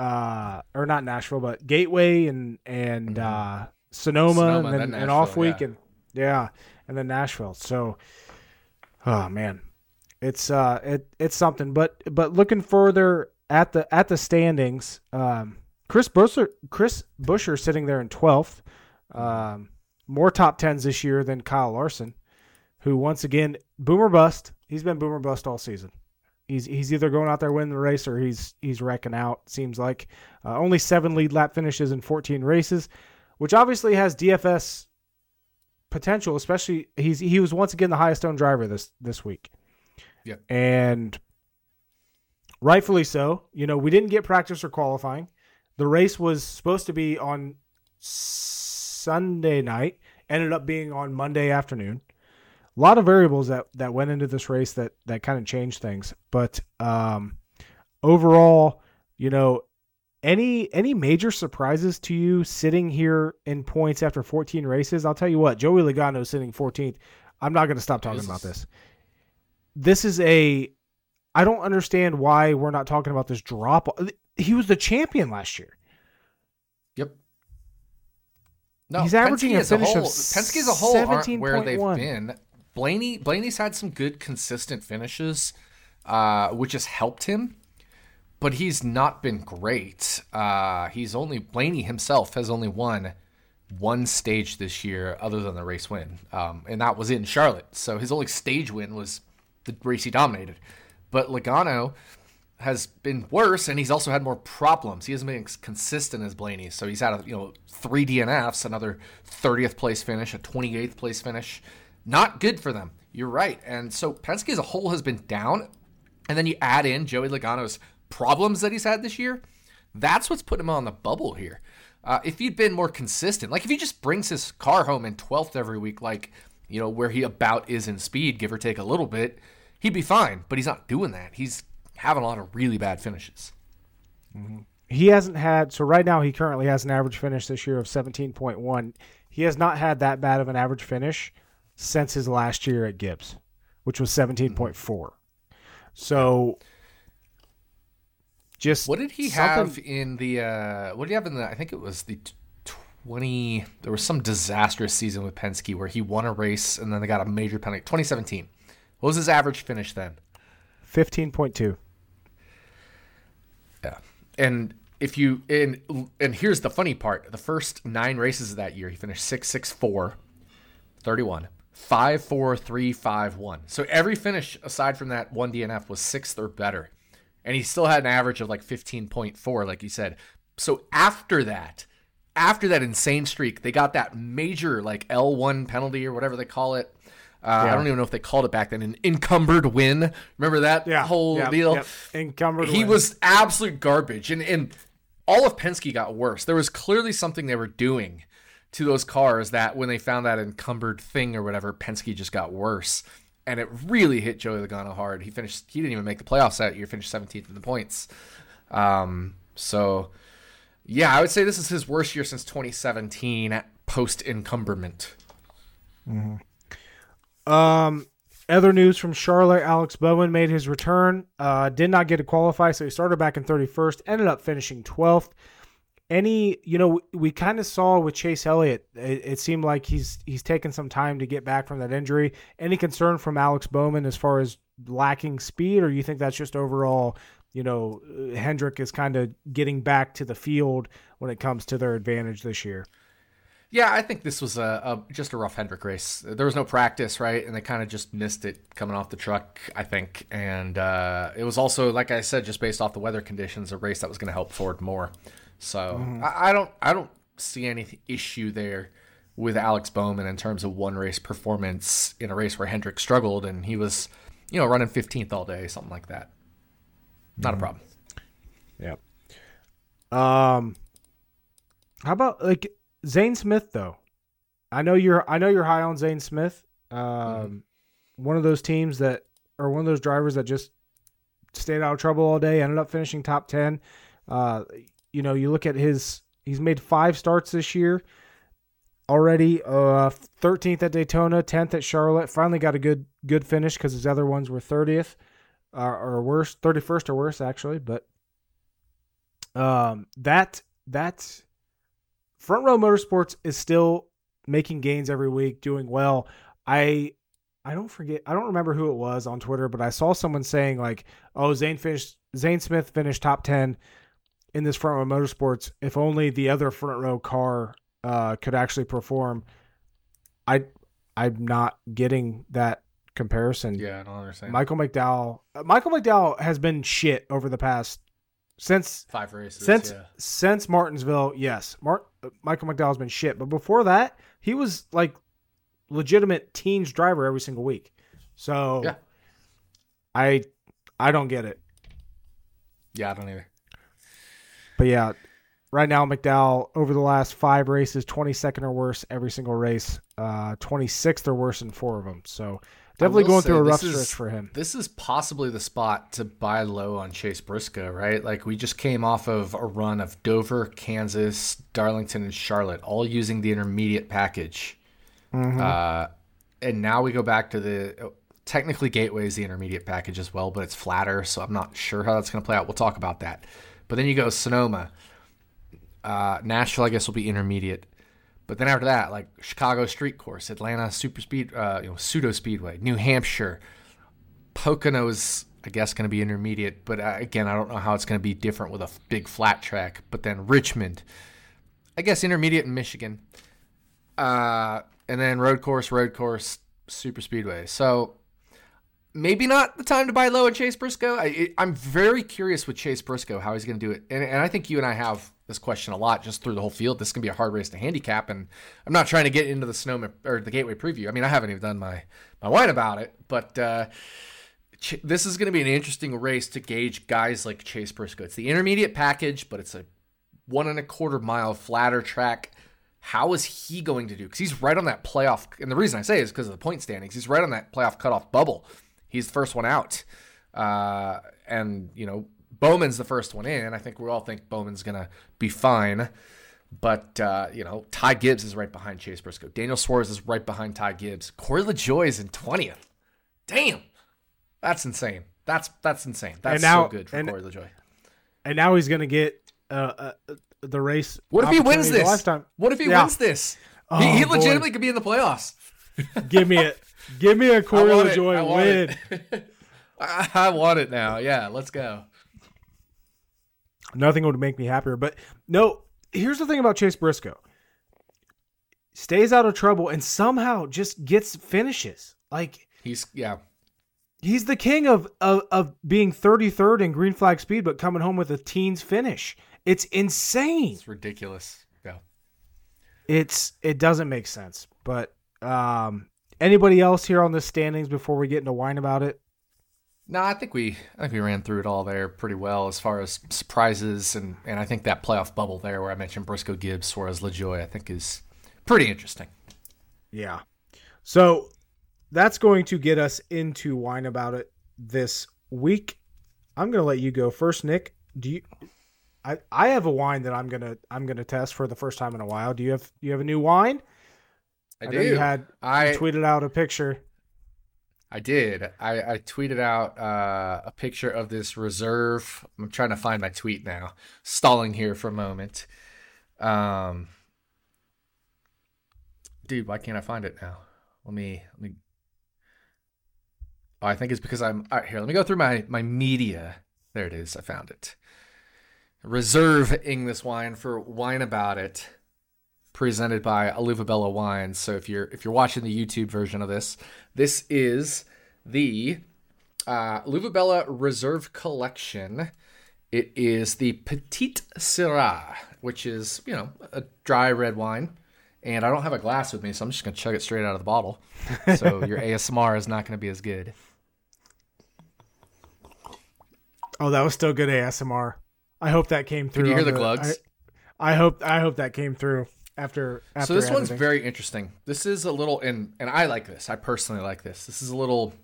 or not Nashville, but Gateway and Sonoma and off week. Yeah. And then Nashville. So, oh man, it's something. But looking further at the standings, Chris Buescher sitting there in 12th. More top tens this year than Kyle Larson, who once again, boom or bust. He's been boom or bust all season. He's either going out there winning the race or he's wrecking out. Seems like only 7 lead lap finishes in 14 races, which obviously has DFS potential. Especially he was once again the highest owned driver this week. Yeah, and rightfully so. You know, we didn't get practice or qualifying. The race was supposed to be on Sunday night, ended up being on Monday afternoon. A lot of variables that went into this race that kind of changed things. But overall, you know, any major surprises to you sitting here in points after 14 races? I'll tell you what, Joey Logano sitting 14th. I'm not going to stop talking about this. I don't understand why we're not talking about this drop. He was the champion last year. Yep. No, he's averaging Penske as a whole aren't where they've been. Blaney's had some good, consistent finishes, which has helped him, but he's not been great. Blaney himself has only won one stage this year other than the race win, and that was in Charlotte. So his only stage win was the race he dominated. But Logano has been worse, and he's also had more problems. He hasn't been as consistent as Blaney, so he's had 3 DNFs, another 30th place finish, a 28th place finish. Not good for them. You're right. And so Penske as a whole has been down. And then you add in Joey Logano's problems that he's had this year. That's what's putting him on the bubble here. If he'd been more consistent, like if he just brings his car home in 12th every week, like, you know, where he about is in speed, give or take a little bit, he'd be fine. But he's not doing that. He's having a lot of really bad finishes. Mm-hmm. He hasn't had, so right now he currently has an average finish this year of 17.1. He has not had that bad of an average finish since his last year at Gibbs, which was 17.4. So just what did he have in the I think it was the 20, there was some disastrous season with Penske where he won a race and then they got a major penalty. 2017. What was his average finish then? 15.2. Yeah. And if you and here's the funny part. The first 9 races of that year, he finished 6, 6, 4, 31. 5, 4, 3, 5, 1. So every finish aside from that one DNF was 6th or better. And he still had an average of like 15.4, like you said. So after that insane streak, they got that major like L1 penalty or whatever they call it. Yeah. I don't even know if they called it back then, an encumbered win. Remember that whole deal? Yep. Encumbered win. He was absolute garbage. And all of Penske got worse. There was clearly something they were doing to those cars that when they found that encumbered thing or whatever, Penske just got worse. And it really hit Joey Logano hard. He didn't even make the playoffs that year, finished 17th in the points. So yeah, I would say this is his worst year since 2017 post encumberment. Mm-hmm. Other news from Charlotte, Alex Bowman made his return, did not get to qualify. So he started back in 31st, ended up finishing 12th. We kind of saw with Chase Elliott, it seemed like he's taken some time to get back from that injury. Any concern from Alex Bowman as far as lacking speed, or you think that's just overall, Hendrick is kind of getting back to the field when it comes to their advantage this year? Yeah, I think this was just a rough Hendrick race. There was no practice, right? And they kind of just missed it coming off the truck, I think. And it was also, like I said, just based off the weather conditions, a race that was going to help Ford more. So I don't see any issue there with Alex Bowman in terms of one race performance in a race where Hendrick struggled and he was, running 15th all day, something like that. Not a problem. Yeah. How about like Zane Smith though? I know you're high on Zane Smith. One of those teams that, or one of those drivers that just stayed out of trouble all day, ended up finishing top 10. You look at he's made 5 starts this year already, 13th at Daytona, 10th at Charlotte, finally got a good finish because his other ones were 30th or worse, 31st or worse actually. But that Front Row Motorsports is still making gains every week, doing well. I don't remember who it was on Twitter, but I saw someone saying like, oh, Zane Smith finished top 10 in this Front Row Motorsports, if only the other front row car could actually perform. I'm not getting that comparison. Yeah, I don't understand. Michael McDowell has been shit over the past since 5 races. Since Martinsville, yes. Michael McDowell's been shit, but before that, he was like legitimate teens driver every single week. So yeah. I don't get it. Yeah, I don't either. But yeah, right now McDowell over the last 5 races, 22nd or worse every single race, 26th or worse in 4 of them. So definitely going through a rough stretch for him. This is possibly the spot to buy low on Chase Briscoe, right? Like we just came off of a run of Dover, Kansas, Darlington, and Charlotte, all using the intermediate package. Mm-hmm. And now we go back to the technically Gateway is the intermediate package as well, but it's flatter. So I'm not sure how that's going to play out. We'll talk about that. But then you go Sonoma, Nashville, I guess will be intermediate. But then after that, like Chicago street course, Atlanta super speed, pseudo speedway, New Hampshire, Pocono is, I guess, going to be intermediate. But again, I don't know how it's going to be different with a big flat track. But then Richmond, I guess, intermediate in Michigan, and then road course, super speedway. So maybe not the time to buy low at Chase Briscoe. I'm very curious with Chase Briscoe how he's going to do it. And I think you and I have this question a lot just through the whole field. This is going to be a hard race to handicap, and I'm not trying to get into the Sonoma or the Gateway preview. I mean, I haven't even done my whine about it, but this is going to be an interesting race to gauge guys like Chase Briscoe. It's the intermediate package, but it's a 1.25 mile flatter track. How is he going to do? Because he's right on that playoff. And the reason I say it is because of the point standings. He's right on that playoff cutoff bubble. He's the first one out. And, you know, Bowman's the first one in. I think we all think Bowman's going to be fine. But, Ty Gibbs is right behind Chase Briscoe. Daniel Suarez is right behind Ty Gibbs. Corey LaJoie is in 20th. Damn. That's insane. That's insane. That's so good for Corey LaJoie. And now he's going to get the race. What if he wins this? What if he wins this? Oh, he legitimately could be in the playoffs. Give me it. Give me a Corey LaJoie win. I want it now. Yeah, let's go. Nothing would make me happier. But no, here's the thing about Chase Briscoe. Stays out of trouble and somehow just finishes. Like he's the king of being 33rd in green flag speed, but coming home with a teens finish. It's insane. It's ridiculous. Yeah. It doesn't make sense. But anybody else here on the standings before we get into whine about it? No, I think we ran through it all there pretty well as far as surprises, and I think that playoff bubble there where I mentioned Briscoe, Gibbs, Suarez, LaJoie, I think is pretty interesting. Yeah. So that's going to get us into whine about it this week. I'm going to let you go first, Nick. I have a wine that I'm gonna test for the first time in a while. Do you have a new wine? I do. I tweeted out a picture. I did. I tweeted out a picture of this reserve. I'm trying to find my tweet now. Stalling here for a moment. Dude, why can't I find it now? Let me. Oh, I think it's because I'm all right, here. Let me go through my media. There it is. I found it. Reserve-ing this wine for Wine About It, presented by Aluvabella Wines. So if you're watching the YouTube version of this, this is the Aluvabella Reserve Collection. It is the Petite Syrah, which is, a dry red wine. And I don't have a glass with me, so I'm just going to chug it straight out of the bottle. So your ASMR is not going to be as good. Oh, that was still good ASMR. I hope that came through. Did you hear the glugs? I hope that came through after. So this editing. One's very interesting. This is a little, and I like this. I personally like this. This is a little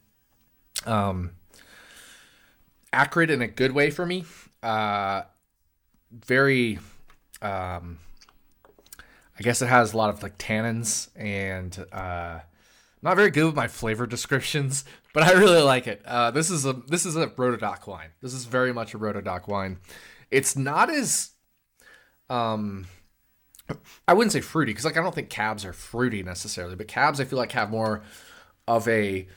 acrid in a good way for me. Very, I guess it has a lot of like tannins and not very good with my flavor descriptions, but I really like it. This is a Rotodoc wine. This is very much a Rotodoc wine. It's not as, I wouldn't say fruity, because I don't think cabs are fruity necessarily, but cabs I feel like have more of a,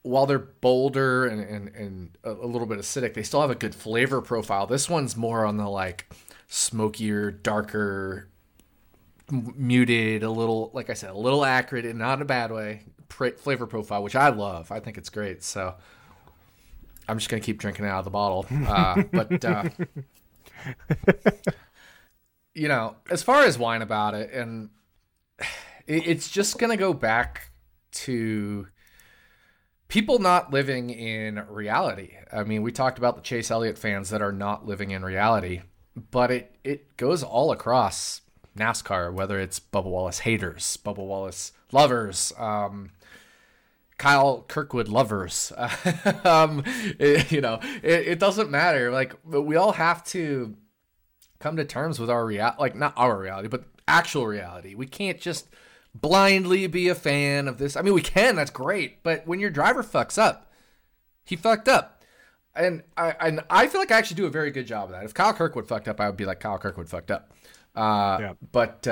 while they're bolder and a little bit acidic, they still have a good flavor profile. This one's more on the like smokier, darker, muted, a little, like I said, a little acrid in not a bad way. flavor profile, which I love. I think it's great. So I'm just going to keep drinking it out of the bottle. You know, as far as wine about it, and it's just going to go back to people not living in reality. I mean, we talked about the Chase Elliott fans that are not living in reality, but it goes all across NASCAR, whether it's Bubba Wallace haters, Bubba Wallace lovers, Kyle Kirkwood lovers. It doesn't matter. Like, we all have to come to terms with our reality, like not our reality, but actual reality. We can't just blindly be a fan of this. I mean, we can, that's great. But when your driver fucks up, he fucked up. And I feel like I actually do a very good job of that. If Kyle Kirkwood fucked up, I would be like, Kyle Kirkwood fucked up. But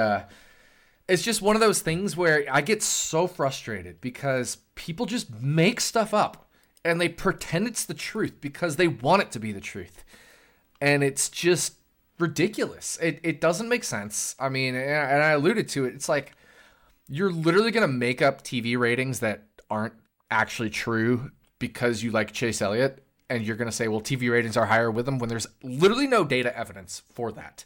it's just one of those things where I get so frustrated because people just make stuff up and they pretend it's the truth because they want it to be the truth. And it's just ridiculous. It doesn't make sense. I mean, and I alluded to it. It's like, you're literally going to make up TV ratings that aren't actually true because you like Chase Elliott. And you're going to say, well, TV ratings are higher with him, when there's literally no data evidence for that.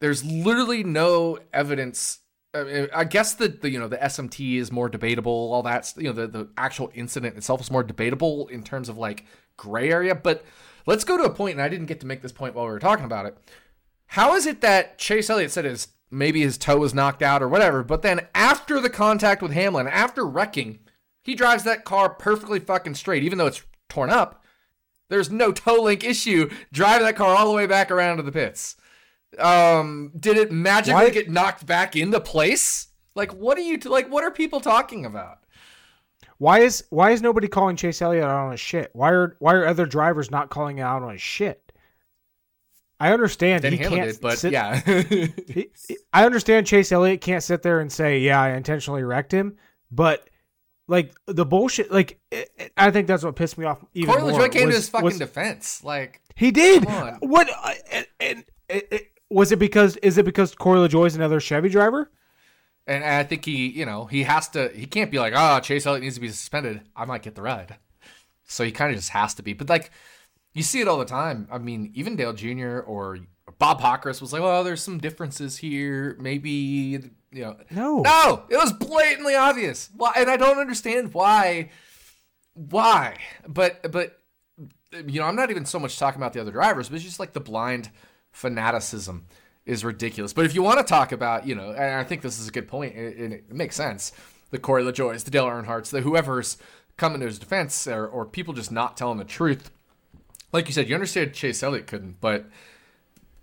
There's literally no evidence. I guess the SMT is more debatable. All that, the actual incident itself is more debatable in terms of like gray area, but let's go to a point. And I didn't get to make this point while we were talking about it. How is it that Chase Elliott said maybe his toe was knocked out or whatever, but then after the contact with Hamlin, after wrecking, he drives that car perfectly fucking straight, even though it's torn up. There's no toe link issue. Drive that car all the way back around to the pits. Did it magically get knocked back into place? Like, what are people talking about? Why is nobody calling Chase Elliott out on his shit? Why are other drivers not calling out on his shit? I understand Denny Hamlin can't, did, but sit, yeah. I understand Chase Elliott can't sit there and say, yeah, I intentionally wrecked him, but like the bullshit, like I think that's what pissed me off even more. Corey LaJoie came to his fucking defense, like he did. What is it because Corey LaJoie is another Chevy driver? And I think he can't be like, Chase Elliott needs to be suspended, I might get the ride. So he kind of just has to be. But like, you see it all the time. I mean, even Dale Jr. or Bob Hawkins was like, well, there's some differences here. Maybe. No, it was blatantly obvious. Why? And I don't understand why, but I'm not even so much talking about the other drivers, but it's just like the blind fanaticism is ridiculous. But if you want to talk about, and I think this is a good point, and it makes sense. The Corey LaJoies, the Dale Earnhardts, the whoever's coming to his defense or people just not telling the truth. Like you said, you understand Chase Elliott couldn't, but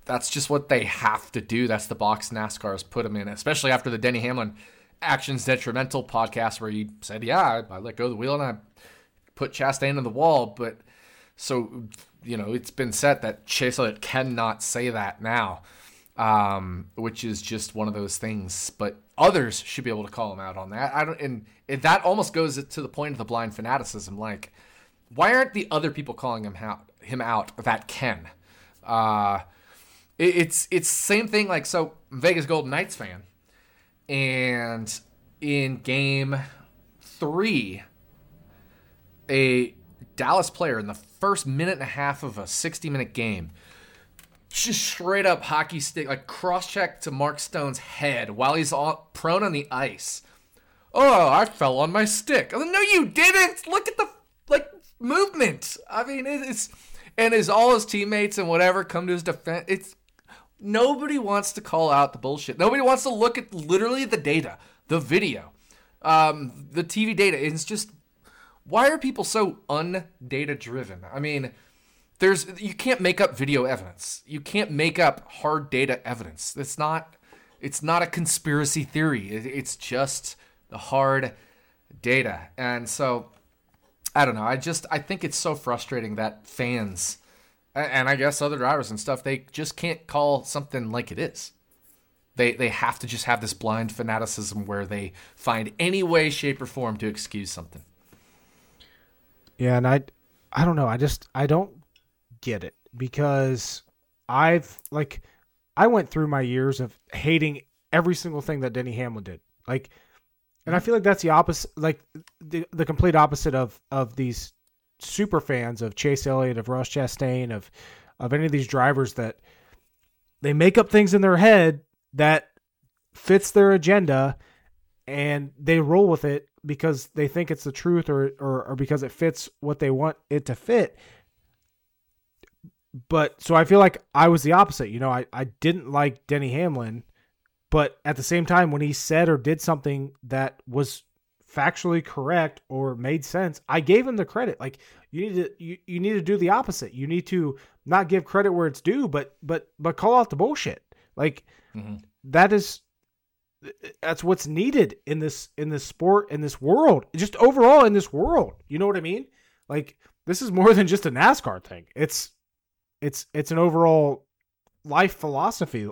that's just what they have to do. That's the box NASCAR has put them in, especially after the Denny Hamlin Actions Detrimental podcast where he said, yeah, I let go of the wheel and I put Chastain on the wall. But so, it's been set that Chase Elliott cannot say that now, which is just one of those things. But others should be able to call him out on that. And that almost goes to the point of the blind fanaticism. Like, why aren't the other people calling him out that can? It's same thing. Like, so Vegas Golden Knights fan, and in Game 3, a Dallas player in the first minute and a half of a 60-minute game, just straight up hockey stick, like cross-check to Mark Stone's head while he's all prone on the ice. Oh, I fell on my stick. No, you didn't. Look at the movement. I mean, it's, and as all his teammates and whatever come to his defense. It's, nobody wants to call out the bullshit. Nobody wants to look at literally the data, the video, the TV data. It's just, why are people so un-data driven? I mean, you can't make up video evidence. You can't make up hard data evidence. It's not a conspiracy theory. It's just the hard data. And so, I don't know. I think it's so frustrating that fans, and I guess other drivers and stuff, they just can't call something like it is. They have to just have this blind fanaticism where they find any way, shape, or form to excuse something. Yeah, and I don't know. I don't get it, because I went through my years of hating every single thing that Denny Hamlin did. Like, And I feel like that's the opposite, like the complete opposite of these super fans of Chase Elliott, of Ross Chastain, of any of these drivers that they make up things in their head that fits their agenda and they roll with it because they think it's the truth or because it fits what they want it to fit. But so I feel like I was the opposite. You know, I didn't like Denny Hamlin, but at the same time, when he said or did something that was factually correct or made sense, I gave him the credit. Like you need to do the opposite. You need to not give credit where it's due, but call out the bullshit. Like that's what's needed in this sport, in this world, just overall in this world. You know what I mean? Like this is more than just a NASCAR thing. It's an overall life philosophy,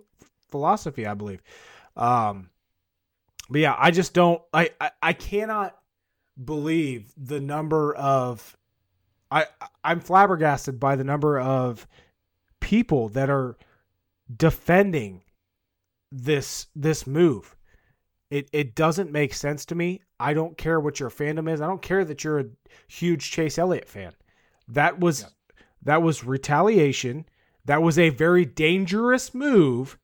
I believe. But yeah, I just don't, I cannot believe the number of, I'm flabbergasted by the number of people that are defending this move. It doesn't make sense to me. I don't care what your fandom is. I don't care that you're a huge Chase Elliott fan. That was retaliation. That was a very dangerous move.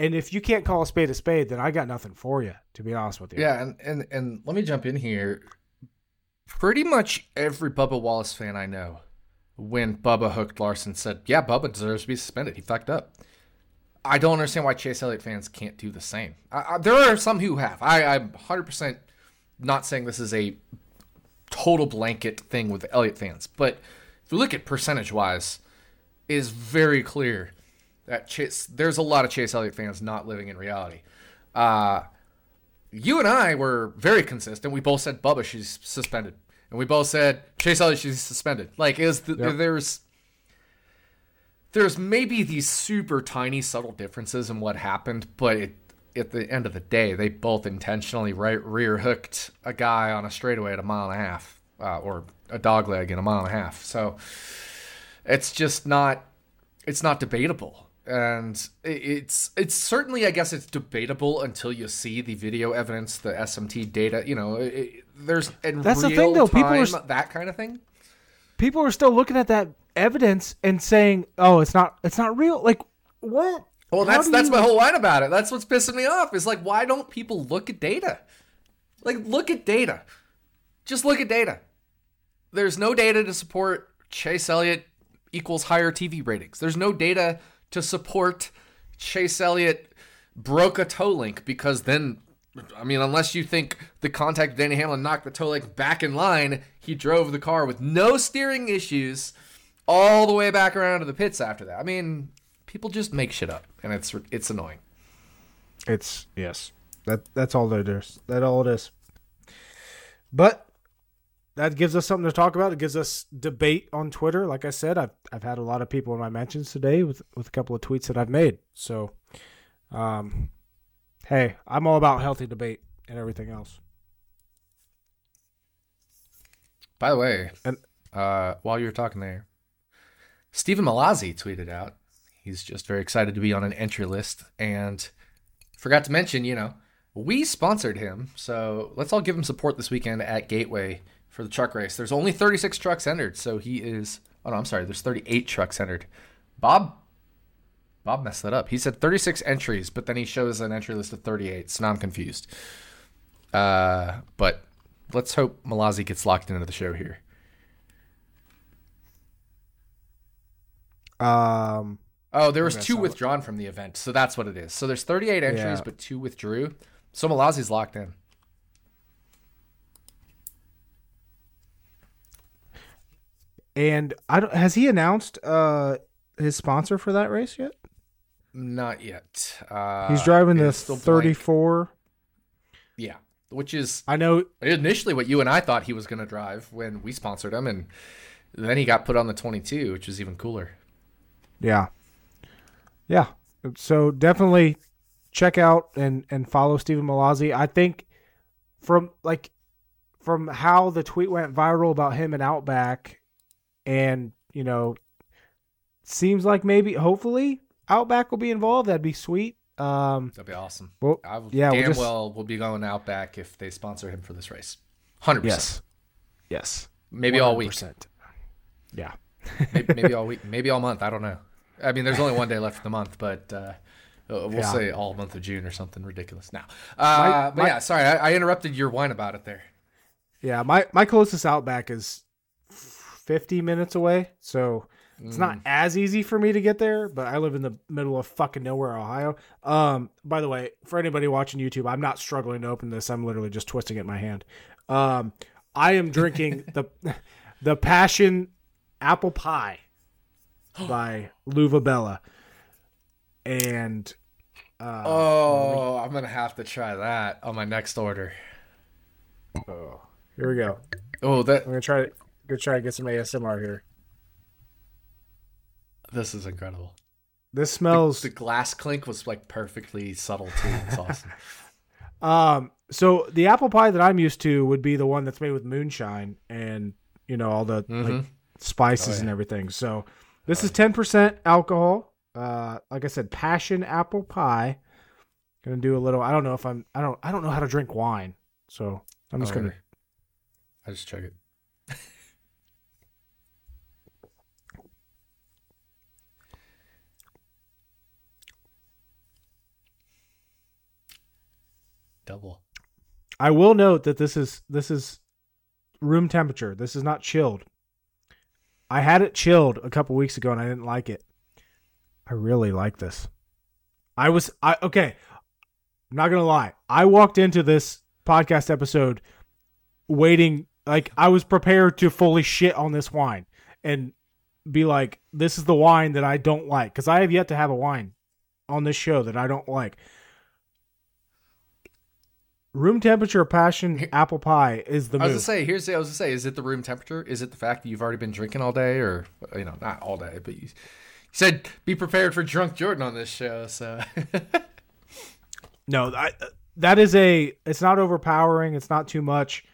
And if you can't call a spade, then I got nothing for you, to be honest with you. Yeah, and let me jump in here. Pretty much every Bubba Wallace fan I know, when Bubba hooked Larson, said, yeah, Bubba deserves to be suspended. He fucked up. I don't understand why Chase Elliott fans can't do the same. There are some who have. I'm 100% not saying this is a total blanket thing with Elliott fans, but if you look at percentage-wise, it is very clear that there's a lot of Chase Elliott fans not living in reality. You and I were very consistent. We both said Bubba, she's suspended. And we both said Chase Elliott, she's suspended. Like, there's maybe these super tiny, subtle differences in what happened, but at the end of the day, they both intentionally rear-hooked a guy on a straightaway at 1.5 miles, or a dogleg in 1.5 miles. So it's just not... It's not debatable, and it's certainly, I guess it's debatable until you see the video evidence, the SMT data, you know, there's in that's real the thing, though. Time, people are, that kind of thing. People are still looking at that evidence and saying, oh, it's not real. Like what? Well, that's my whole line about it. That's what's pissing me off is like, why don't people look at data? Like look at data, just look at data. There's no data to support Chase Elliott equals higher TV ratings. There's no data to support Chase Elliott broke a toe link because then, I mean, unless you think the contact of Denny Hamlin knocked the toe link back in line, he drove the car with no steering issues all the way back around to the pits after that. I mean, people just make shit up, and it's annoying. It's yes, that's all there is. That all it is. But that gives us something to talk about. It gives us debate on Twitter. Like I said, I've had a lot of people in my mentions today with a couple of tweets that I've made. So, hey, I'm all about healthy debate and everything else. By the way, and while you were talking there, Stephen Malazzi tweeted out, he's just very excited to be on an entry list and forgot to mention, you know, we sponsored him. So let's all give him support this weekend at Gateway for the truck race. There's only 36 trucks entered, so he is... Oh, no, I'm sorry. There's 38 trucks entered. Bob messed that up. He said 36 entries, but then he shows an entry list of 38, so now I'm confused. But let's hope Malazzi gets locked into the show here. Oh, there was 2 withdrawn from the event, so that's what it is. So there's 38 entries, yeah, but 2 withdrew. So Malazzi's locked in. And has he announced his sponsor for that race yet? Not yet. He's driving the 34. Blank. Yeah, which is, I know initially what you and I thought he was going to drive when we sponsored him, and then he got put on the 22, which is even cooler. Yeah, yeah. So definitely check out and follow Stephen Malazzi. I think from how the tweet went viral about him and Outback. And, you know, seems like maybe, hopefully, Outback will be involved. That'd be sweet. That'd be awesome. Well, we'll be going out back if they sponsor him for this race. 100%. Yes. Maybe 100%. All week. Yeah. maybe all week. Maybe all month. I don't know. I mean, there's only one day left in the month, but we'll say all month of June or something ridiculous. Now, sorry, I interrupted your whine about it there. Yeah, my closest Outback is 50 minutes away, so it's not as easy for me to get there, but I live in the middle of fucking nowhere, Ohio. By the way, for anybody watching YouTube, I'm not struggling to open this. I'm literally just twisting it in my hand. I am drinking the Passion Apple Pie by Luvabella. And I'm going to have to try that on my next order. Oh, here we go. I'm going to try to get some ASMR here. This is incredible. This smells... The glass clink was like perfectly subtle too. It's awesome. So the apple pie that I'm used to would be the one that's made with moonshine and, you know, all the like, spices and everything. So this is 10% alcohol. Like I said, Passion Apple Pie. Gonna do a little. I don't know if I'm. I don't know how to drink wine. So I'm just gonna. I just chug it. Double. I will note that this is room temperature. This is not chilled. I had it chilled a couple weeks ago and I didn't like it. I really like this. I'm not going to lie. I walked into this podcast episode waiting, like I was prepared to fully shit on this wine and be like, this is the wine that I don't like. Cause I have yet to have a wine on this show that I don't like. Room temperature Passion Apple Pie is the move. I was going to say, is it the room temperature? Is it the fact that you've already been drinking all day or, you know, not all day, but you said be prepared for Drunk Jordan on this show, so no, it's not overpowering, it's not too much.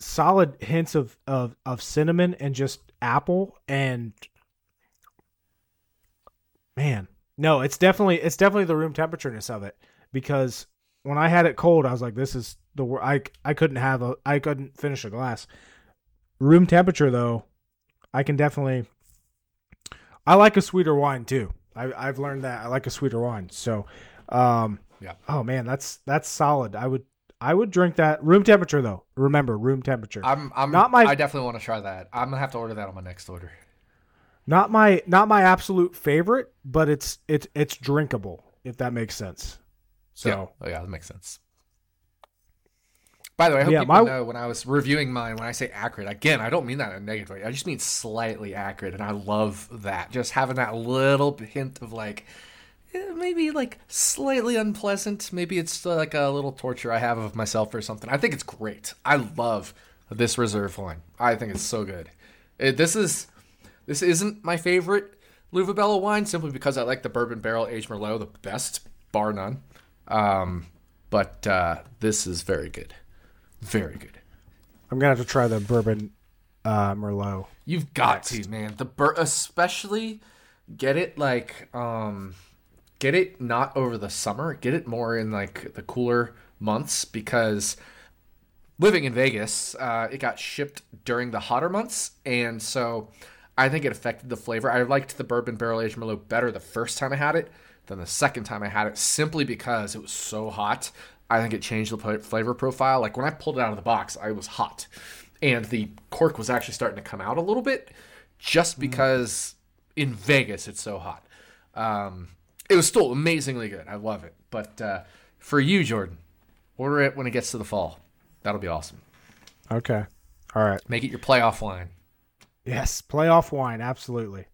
Solid hints of cinnamon and just apple, and man, no, it's definitely the room temperatureness of it, because when I had it cold, I was like, this is the worst. I couldn't finish a glass. Room temperature though, I can definitely. I like a sweeter wine too. I've learned that I like a sweeter wine. So, Oh man, that's solid. I would drink that. Room temperature though. Remember, room temperature. I definitely want to try that. I'm gonna have to order that on my next order. Not my absolute favorite, but it's drinkable, if that makes sense. So yeah. Oh yeah, that makes sense. By the way, I hope people know when I was reviewing mine, when I say acrid, again, I don't mean that in a negative way. I just mean slightly acrid, and I love that. Just having that little hint of, like, maybe, like, slightly unpleasant. Maybe it's, like, a little torture I have of myself or something. I think it's great. I love this reserve wine. I think it's so good. This isn't my favorite Luvabella wine, simply because I like the Bourbon Barrel Aged Merlot the best, bar none. But this is very good. Very good. I'm going to have to try the Bourbon Merlot. You've got to, man. Especially get it not over the summer. Get it more in like the cooler months, because living in Vegas, it got shipped during the hotter months. And so I think it affected the flavor. I liked the Bourbon Barrel Aged Merlot better the first time I had it than the second time I had it, simply because it was so hot. I think it changed the flavor profile. Like when I pulled it out of the box, I was hot, and the cork was actually starting to come out a little bit, just because in Vegas it's so hot. It was still amazingly good. I love it. But for you, Jordan, order it when it gets to the fall. That'll be awesome. Okay. All right. Make it your playoff wine. Yes, playoff wine, absolutely.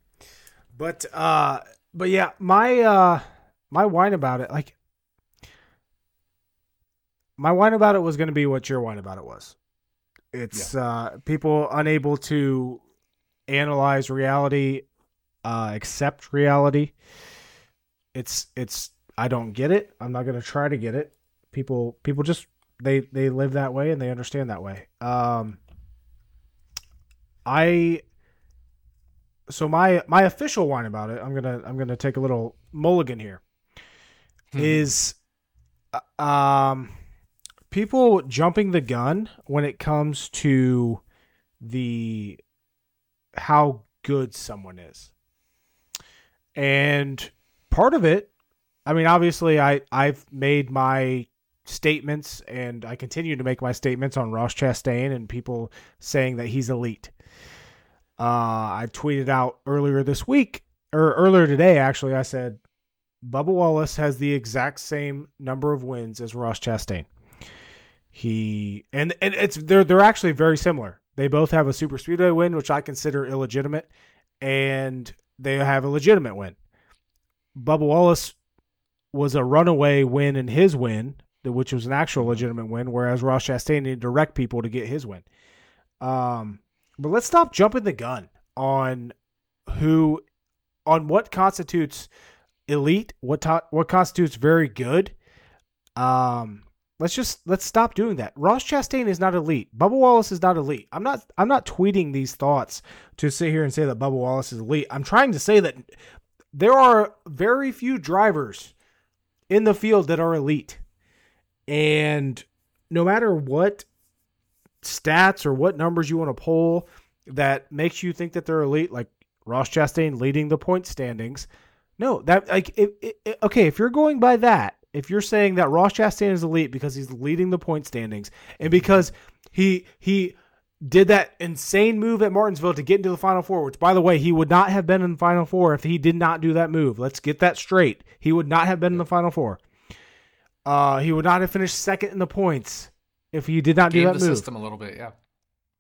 But yeah, my wine about it, like. My wine about it was going to be what your wine about it was. It's people unable to analyze reality, accept reality. It's I don't get it. I'm not going to try to get it. People just they live that way and they understand that way. So my official wine about it. I'm gonna take a little mulligan here. is people jumping the gun when it comes to the how good someone is. And part of it, I mean, obviously I've made my statements and I continue to make my statements on Ross Chastain and people saying that he's elite. I tweeted out earlier this week, or earlier today, actually, I said, Bubba Wallace has the exact same number of wins as Ross Chastain. And it's they're actually very similar. They both have a super speedway win, which I consider illegitimate, and they have a legitimate win. Bubba Wallace was a runaway win in his win, which was an actual legitimate win, whereas Ross Chastain needed to wreck people to get his win. But let's stop jumping the gun on what constitutes elite, what constitutes very good. Let's stop doing that. Ross Chastain is not elite. Bubba Wallace is not elite. I'm not tweeting these thoughts to sit here and say that Bubba Wallace is elite. I'm trying to say that there are very few drivers in the field that are elite. And no matter what stats or what numbers you want to pull that makes you think that they're elite, like Ross Chastain leading the point standings. No, that like okay, if you're going by that, if you're saying that Ross Chastain is elite because he's leading the point standings and because he did that insane move at Martinsville to get into the Final Four, which, by the way, he would not have been in the Final Four if he did not do that move. Let's get that straight. He would not have been in the Final Four. He would not have finished second in the points if he did not do that move. Game the system a little bit, yeah.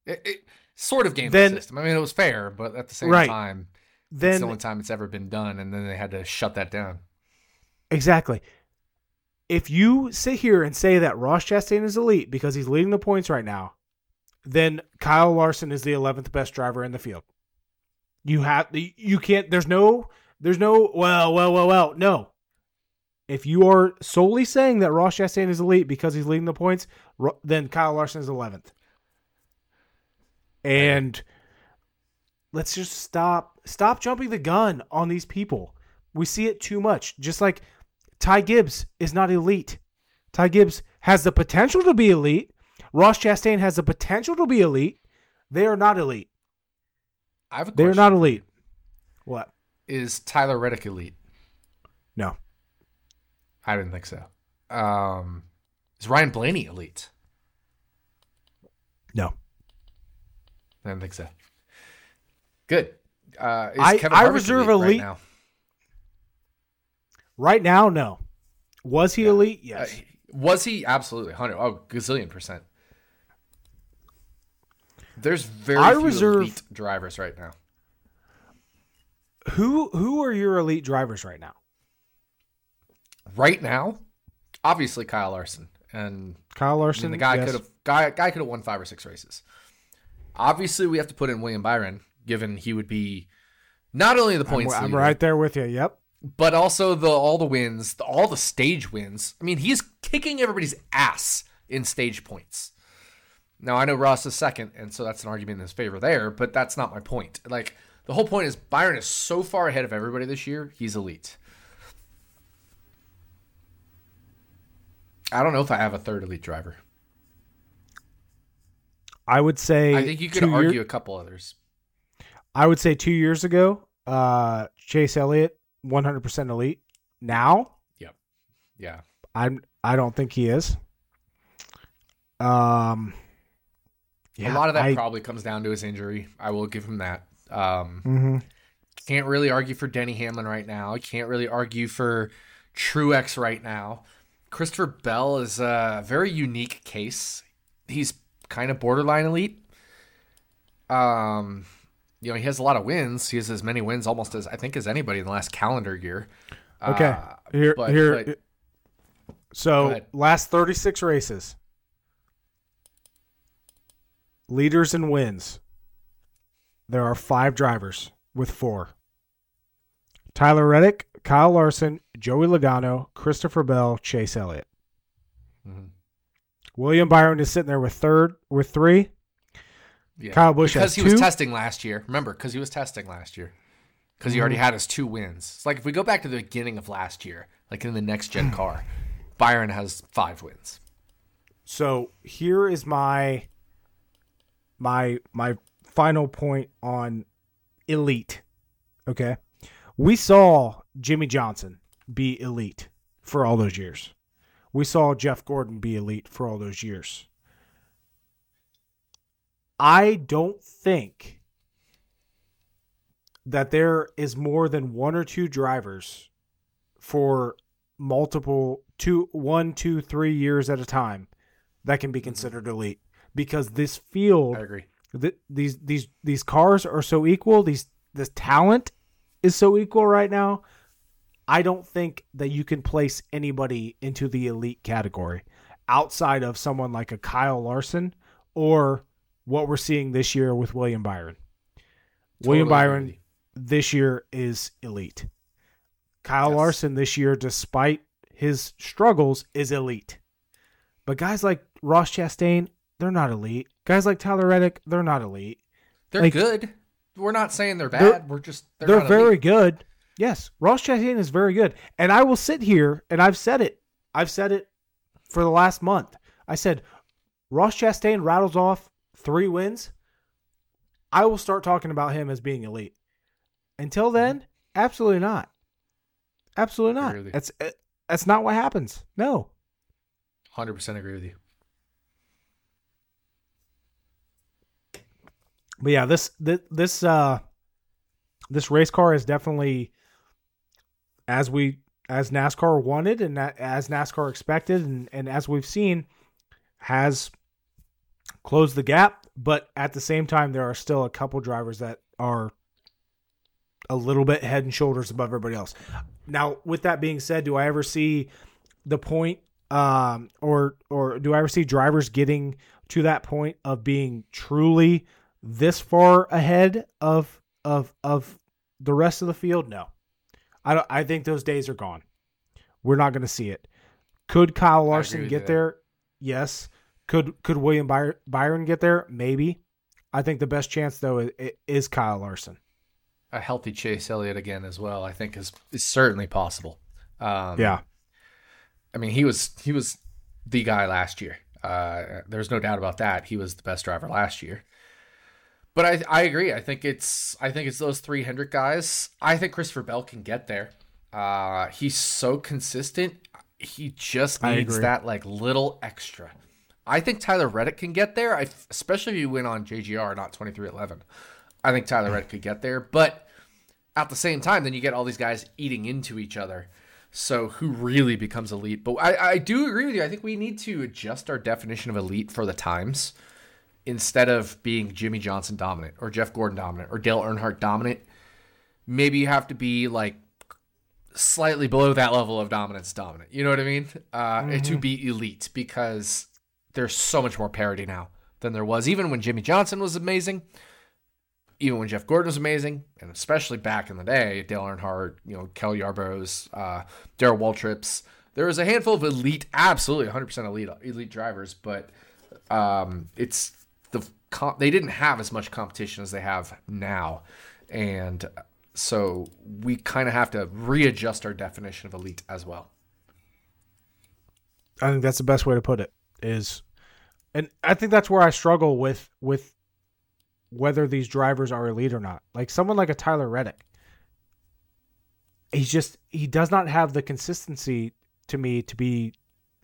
It sort of game the system. I mean, it was fair, but at the same time, it's the only time it's ever been done, and then they had to shut that down. Exactly. If you sit here and say that Ross Chastain is elite because he's leading the points right now, then Kyle Larson is the 11th best driver in the field. You can't, no. If you are solely saying that Ross Chastain is elite because he's leading the points, then Kyle Larson is 11th. And let's just stop jumping the gun on these people. We see it too much. Just like, Ty Gibbs is not elite. Ty Gibbs has the potential to be elite. Ross Chastain has the potential to be elite. They are not elite. I have a question. They are not elite. What? Is Tyler Reddick elite? No. I didn't think so. Is Ryan Blaney elite? No. I didn't think so. Good. Is Kevin Harvick elite right now? Right now, no. Was he elite? Yes. Was he? Absolutely. 100. Oh, gazillion %. There's very few elite drivers right now. Who are your elite drivers right now? Right now? Obviously Kyle Larson. And Kyle Larson, I mean, the guy could have won 5 or 6 races. Obviously, we have to put in William Byron, given he would be not only the points leader, I'm right there with you. Yep. But also all the wins, all the stage wins. I mean, he's kicking everybody's ass in stage points. Now, I know Ross is second, and so that's an argument in his favor there, but that's not my point. Like, the whole point is Byron is so far ahead of everybody this year, he's elite. I don't know if I have a third elite driver. I would say... I think you could argue a couple others. I would say 2 years ago, Chase Elliott, 100% elite now. Yep. Yeah. I don't think he is. Yeah, a lot of that probably comes down to his injury. I will give him that. Can't really argue for Denny Hamlin right now. I can't really argue for Truex right now. Christopher Bell is a very unique case. He's kind of borderline elite. You know, he has a lot of wins. He has as many wins almost as, I think, as anybody in the last calendar year. Okay. So last 36 races. Leaders in wins. There are 5 drivers with 4. Tyler Reddick, Kyle Larson, Joey Logano, Christopher Bell, Chase Elliott. Mm-hmm. William Byron is sitting there with 3. Yeah. Kyle Busch because has 2. Was testing last year. Remember, because he was testing last year. Because he already had his 2 wins. It's like if we go back to the beginning of last year, like in the next gen car. Byron has 5 wins. So here is my final point on elite. Okay. We saw Jimmy Johnson be elite for all those years. We saw Jeff Gordon be elite for all those years. I don't think that there is more than 1 or 2 drivers for multiple 1, 2, 3 years at a time that can be considered elite, because this field, I agree. These cars are so equal. This talent is so equal right now. I don't think that you can place anybody into the elite category outside of someone like a Kyle Larson or what we're seeing this year with William Byron. Totally. William Byron this year is elite. Kyle Larson this year, despite his struggles, is elite. But guys like Ross Chastain, they're not elite. Guys like Tyler Reddick, they're not elite. They're good. We're not saying they're bad. They're not very good. Yes, Ross Chastain is very good. And I will sit here, and I've said it. I've said it for the last month. I said, Ross Chastain rattles off 3 wins. I will start talking about him as being elite. Until then, absolutely not. Absolutely not. That's not what happens. No. 100% agree with you. But yeah, this race car is definitely, as NASCAR wanted and as NASCAR expected and as we've seen, has closed the gap. But at the same time, there are still a couple drivers that are a little bit head and shoulders above everybody else. Now, with that being said, do I ever see the point or do I ever see drivers getting to that point of being truly this far ahead of the rest of the field? No, I think those days are gone. We're not going to see it. Could Kyle Larson get there? Yes. Could William Byron get there? Maybe. I think the best chance though is Kyle Larson. A healthy Chase Elliott again as well, I think is certainly possible. Yeah. I mean, he was the guy last year. There's no doubt about that. He was the best driver last year. But I agree. I think it's those 300 guys. I think Christopher Bell can get there. He's so consistent. He just needs that like little extra. I think Tyler Reddick can get there. Especially if you win on JGR, not 2311. I think Tyler Reddick could get there. But at the same time, then you get all these guys eating into each other. So who really becomes elite? But I do agree with you. I think we need to adjust our definition of elite for the times. Instead of being Jimmy Johnson dominant or Jeff Gordon dominant or Dale Earnhardt dominant, maybe you have to be like slightly below that level of dominance dominant. You know what I mean? To be elite, because there's so much more parity now than there was even when Jimmy Johnson was amazing, even when Jeff Gordon was amazing, and especially back in the day, Dale Earnhardt, Kel Yarbrough's, Darrell Waltrip's. There was a handful of elite, absolutely 100% elite drivers, but it's... They didn't have as much competition as they have now. And so we kind of have to readjust our definition of elite as well. I think that's the best way to put it is, and I think that's where I struggle with whether these drivers are elite or not. Like someone like a Tyler Reddick, he does not have the consistency to me to be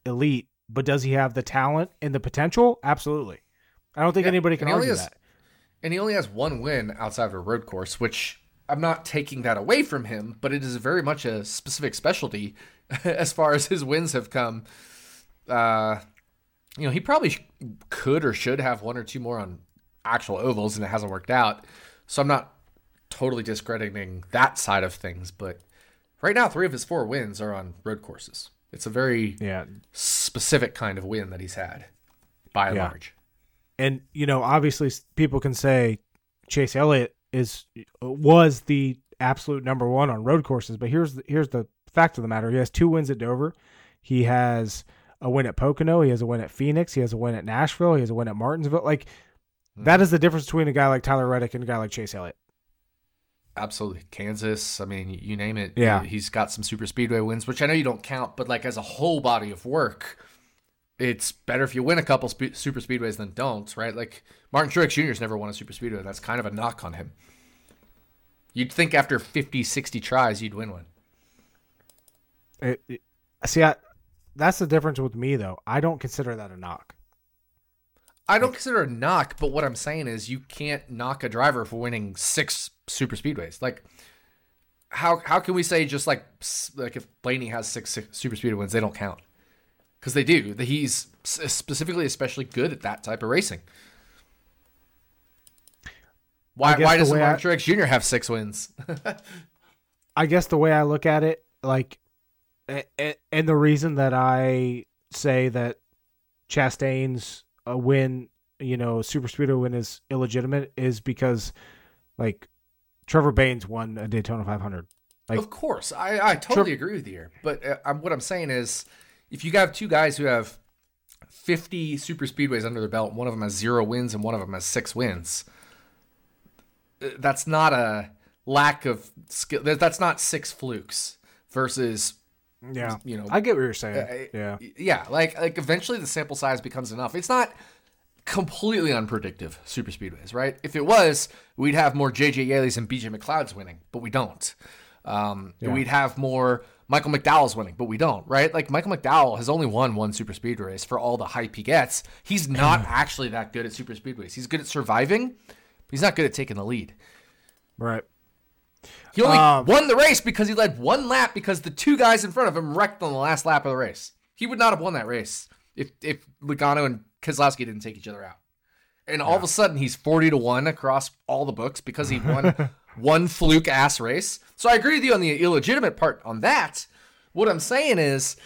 elite, but does he have the talent and the potential? Absolutely. I don't think anybody can argue that. And he only has 1 win outside of a road course, which I'm not taking that away from him, but it is very much a specific specialty as far as his wins have come. He probably could or should have 1 or 2 more on actual ovals, and it hasn't worked out. So I'm not totally discrediting that side of things, but right now 3 of his 4 wins are on road courses. It's a very specific kind of win that he's had by and large. And, obviously people can say Chase Elliott was the absolute number one on road courses, but here's the fact of the matter. He has 2 wins at Dover. He has a win at Pocono. He has a win at Phoenix. He has a win at Nashville. He has a win at Martinsville. Like that is the difference between a guy like Tyler Reddick and a guy like Chase Elliott. Absolutely. Kansas. I mean, you name it. Yeah. He's got some super speedway wins, which I know you don't count, but like as a whole body of work, it's better if you win a couple super speedways than don't, right? Like Martin Truex Jr.'s never won a super speedway. That's kind of a knock on him. You'd think after 50, 60 tries, you'd win one. That's the difference with me, though. I don't consider that a knock. I don't consider a knock, but what I'm saying is you can't knock a driver for winning 6 super speedways. Like, how can we say just like if Blaney has 6 super speedway wins, they don't count? Because they do. He's especially good at that type of racing. Why doesn't Martin Truex Jr. have 6 wins? I guess the way I look at it, like, and the reason that I say that Chastain's a win, you know, super speedway win is illegitimate is because, like, Trevor Baynes won a Daytona 500. Like, of course, I totally agree with you. But what I'm saying is, if you have two guys who have 50 super speedways under their belt, one of them has 0 wins and one of them has 6 wins, that's not a lack of skill. That's not 6 flukes versus. Yeah, you know, I get what you're saying. Yeah, like eventually the sample size becomes enough. It's not completely unpredictable super speedways, right? If it was, we'd have more JJ Yaley's and BJ McLeod's winning, but we don't. We'd have more Michael McDowell's winning, but we don't, right? Like Michael McDowell has only won 1 super speed race for all the hype he gets. He's not actually that good at super speedways. He's good at surviving, but he's not good at taking the lead. Right. He only won the race because he led 1 lap because the 2 guys in front of him wrecked on the last lap of the race. He would not have won that race if Logano and Keselowski didn't take each other out. And all of a sudden, he's 40-1 across all the books because he won 1 fluke-ass race. So I agree with you on the illegitimate part on that. What I'm saying is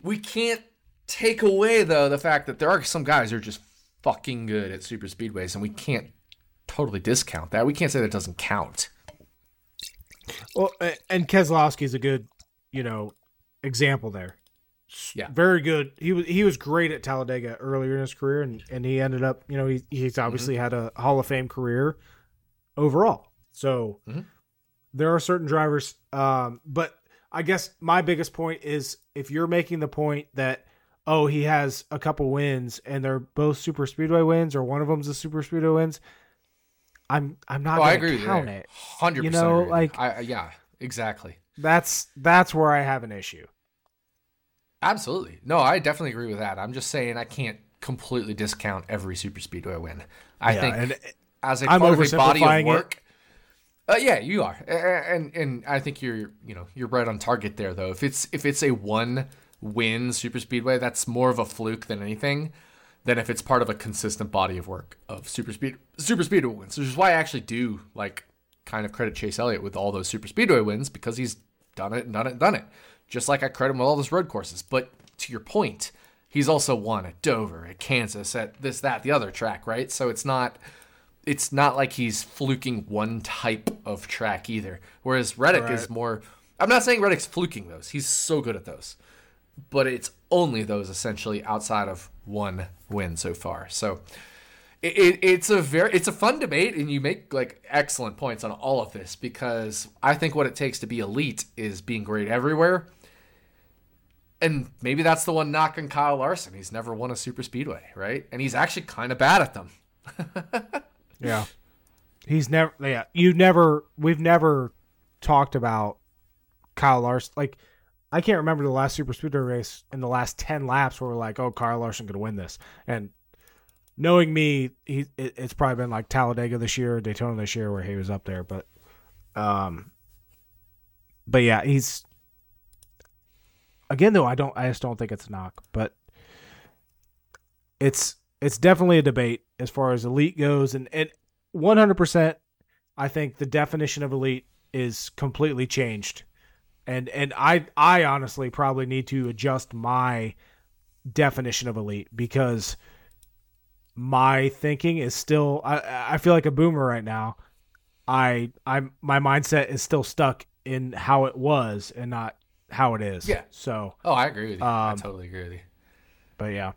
we can't take away, though, the fact that there are some guys who are just fucking good at super speedways, and we can't totally discount that. We can't say that doesn't count. Well, and Keselowski is a good, you know, example there. Yeah, very good. He was great at Talladega earlier in his career, and he ended up, you know, he's obviously had a Hall of Fame career overall. So there are certain drivers, but I guess my biggest point is if you're making the point that he has a couple wins and they're both super speedway wins or one of them's a super speedway wins. I'm not going to count it. 100%. You know, like yeah, exactly. That's where I have an issue. Absolutely. No, I definitely agree with that. I'm just saying I can't completely discount every super speedway win. I think as a part of a body of work. Yeah, you are. And I think you're right on target there though. If it's a 1 win super speedway, that's more of a fluke than anything. Than if it's part of a consistent body of work of super speedway wins, which is why I actually do like kind of credit Chase Elliott with all those super speedway wins because he's done it and done it and done it. Just like I credit him with all those road courses. But to your point, he's also won at Dover, at Kansas, at this, that, the other track, right? So it's not like he's fluking one type of track either. Whereas Reddick is more. I'm not saying Reddick's fluking those. He's so good at those. But it's only those essentially outside of 1 win so far. So it's a fun debate, and you make like excellent points on all of this because I think what it takes to be elite is being great everywhere. And maybe that's the one knock on Kyle Larson. He's never won a super speedway, right? And he's actually kind of bad at them. Yeah. We've never talked about Kyle Larson. Like, I can't remember the last super speedway race in the last 10 laps where we're like, Kyle Larson could win this. And knowing me, it's probably been like Talladega this year, Daytona this year where he was up there. But yeah, he's again, though. I just don't think it's a knock, but it's definitely a debate as far as elite goes. And 100%, I think the definition of elite is completely changed. And I honestly probably need to adjust my definition of elite because my thinking is still, I feel like a boomer right now. My mindset is still stuck in how it was and not how it is. Yeah. So. Oh, I agree with you. I totally agree with you. But yeah,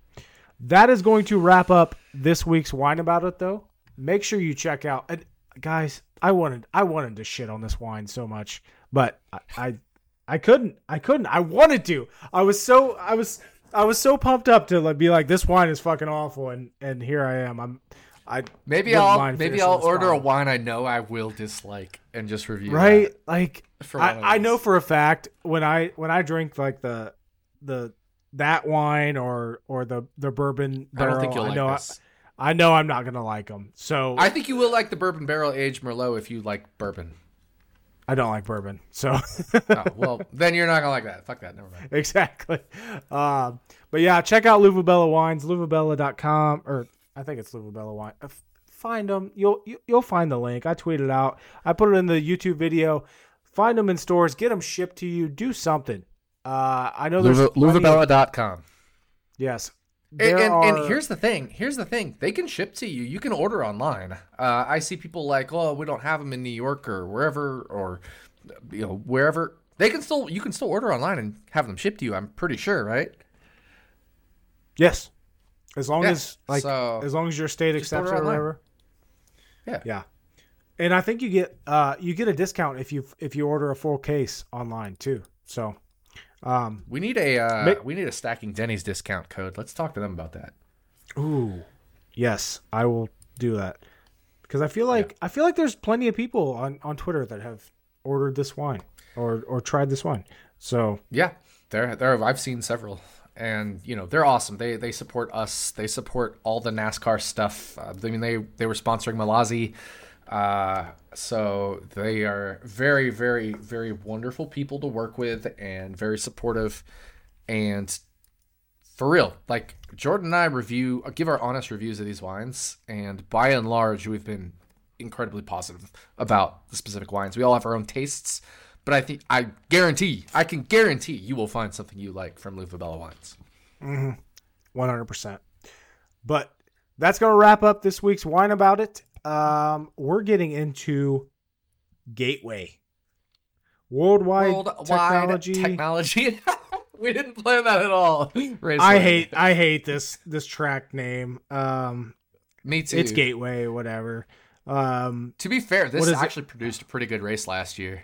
that is going to wrap up this week's Whine About It though. Make sure you check out. guys, I wanted to shit on this wine so much, but I couldn't. I wanted to. I was so pumped up to be like, this wine is fucking awful, and here I am. Maybe I'll order a wine I know I will dislike and just review. Right, like I know for a fact when I drink like the that wine or the bourbon barrel, I don't think you'll like this. I know I'm not gonna like them. So I think you will like the bourbon barrel aged Merlot if you like bourbon. I don't like bourbon, so. Oh, well, then you're not going to like that. Fuck that. Never mind. Exactly. But yeah, check out Luvabella Wines, luvabella.com, or I think it's Luvabella Wine. Find them. You'll find the link. I tweeted out. I put it in the YouTube video. Find them in stores. Get them shipped to you. Do something. I know there's Luvabella.com. Yes. And here's the thing. They can ship to you. You can order online. I see people like, oh, we don't have them in New York or wherever, or wherever. You can still order online and have them shipped to you. I'm pretty sure, right? Yes, as long as your state accepts it or whatever. Yeah. And I think you get a discount if you order a full case online too. So. We need a Stacking Denny's discount code. Let's talk to them about that. Ooh, yes, I will do that because I feel like there's plenty of people on Twitter that have ordered this wine or tried this wine. So yeah, there I've seen several, and they're awesome. They support us. They support all the NASCAR stuff. I mean, they were sponsoring Malazi. So they are very, very, very wonderful people to work with and very supportive. And for real, like Jordan and I give our honest reviews of these wines. And by and large, we've been incredibly positive about the specific wines. We all have our own tastes, but I can guarantee you will find something you like from Luvabella Wines. Mm-hmm. 100%. But that's going to wrap up this week's Wine About It. We're getting into Gateway Worldwide Technology. We didn't plan that at all. I hate this track name. Me too. It's Gateway, whatever. To be fair, this actually produced a pretty good race last year.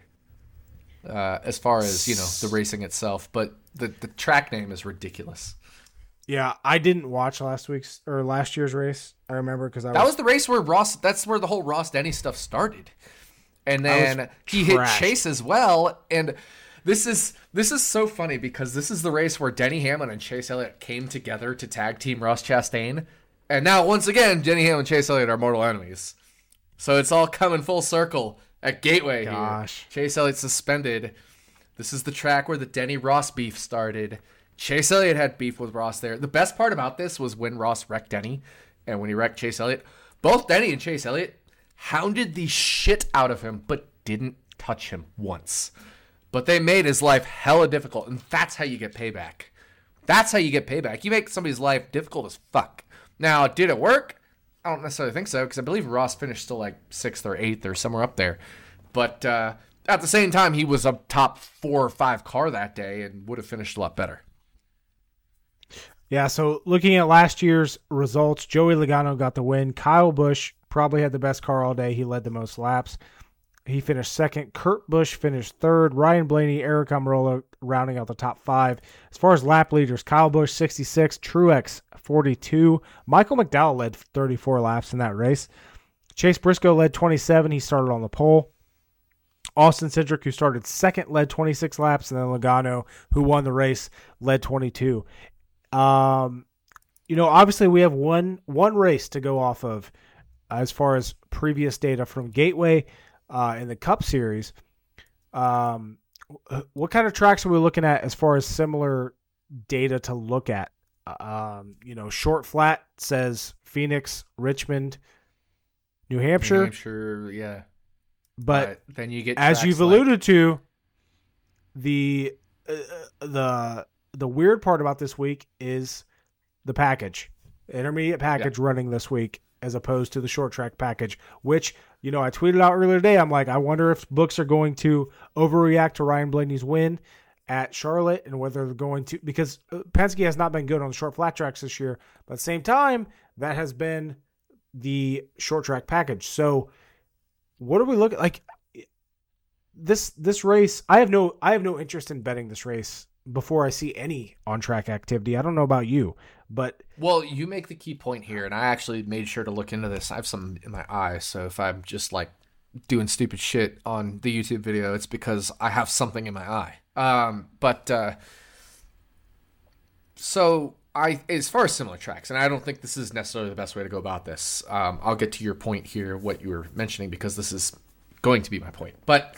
As far as the racing itself, but the track name is ridiculous. Yeah, I didn't watch last year's race. I remember because that was the race where that's where the whole Ross Denny stuff started, and then he hit Chase as well. And this is so funny because this is the race where Denny Hamlin and Chase Elliott came together to tag team Ross Chastain, and now once again Denny Hamlin and Chase Elliott are mortal enemies. So it's all coming full circle at Gateway here. Chase Elliott suspended. This is the track where the Denny Ross beef started. Chase Elliott had beef with Ross there. The best part about this was when Ross wrecked Denny and when he wrecked Chase Elliott. Both Denny and Chase Elliott hounded the shit out of him but didn't touch him once. But they made his life hella difficult, and that's how you get payback. You make somebody's life difficult as fuck. Now, did it work? I don't necessarily think so because I believe Ross finished still like 6th or 8th or somewhere up there. But at the same time, he was a top 4 or 5 car that day and would have finished a lot better. Yeah, so looking at last year's results, Joey Logano got the win. Kyle Busch probably had the best car all day. He led the most laps. He finished second. Kurt Busch finished third. Ryan Blaney, Aric Almirola rounding out the top 5. As far as lap leaders, Kyle Busch 66, Truex 42. Michael McDowell led 34 laps in that race. Chase Briscoe led 27. He started on the pole. Austin Cindric, who started second, led 26 laps. And then Logano, who won the race, led 22. Obviously we have one race to go off of as far as previous data from Gateway in the Cup Series. What kind of tracks are we looking at as far as similar data to look at? Short Flat says Phoenix, Richmond, New Hampshire, yeah. But then you get, as you've alluded to, the weird part about this week is the package, intermediate package running this week, as opposed to the short track package, which, I tweeted out earlier today. I'm like, I wonder if books are going to overreact to Ryan Blaney's win at Charlotte and whether they're going to, because Penske has not been good on short flat tracks this year, but at the same time, that has been the short track package. So what are we looking like? This race, I have no interest in betting this race before I see any on track activity. I don't know about you, but well, you make the key point here, and I actually made sure to look into this. I have something in my eye, so if I'm just like doing stupid shit on the YouTube video, it's because I have something in my eye. So I, as far as similar tracks, and I don't think this is necessarily the best way to go about this. I'll get to your point here, what you were mentioning, because this is going to be my point. But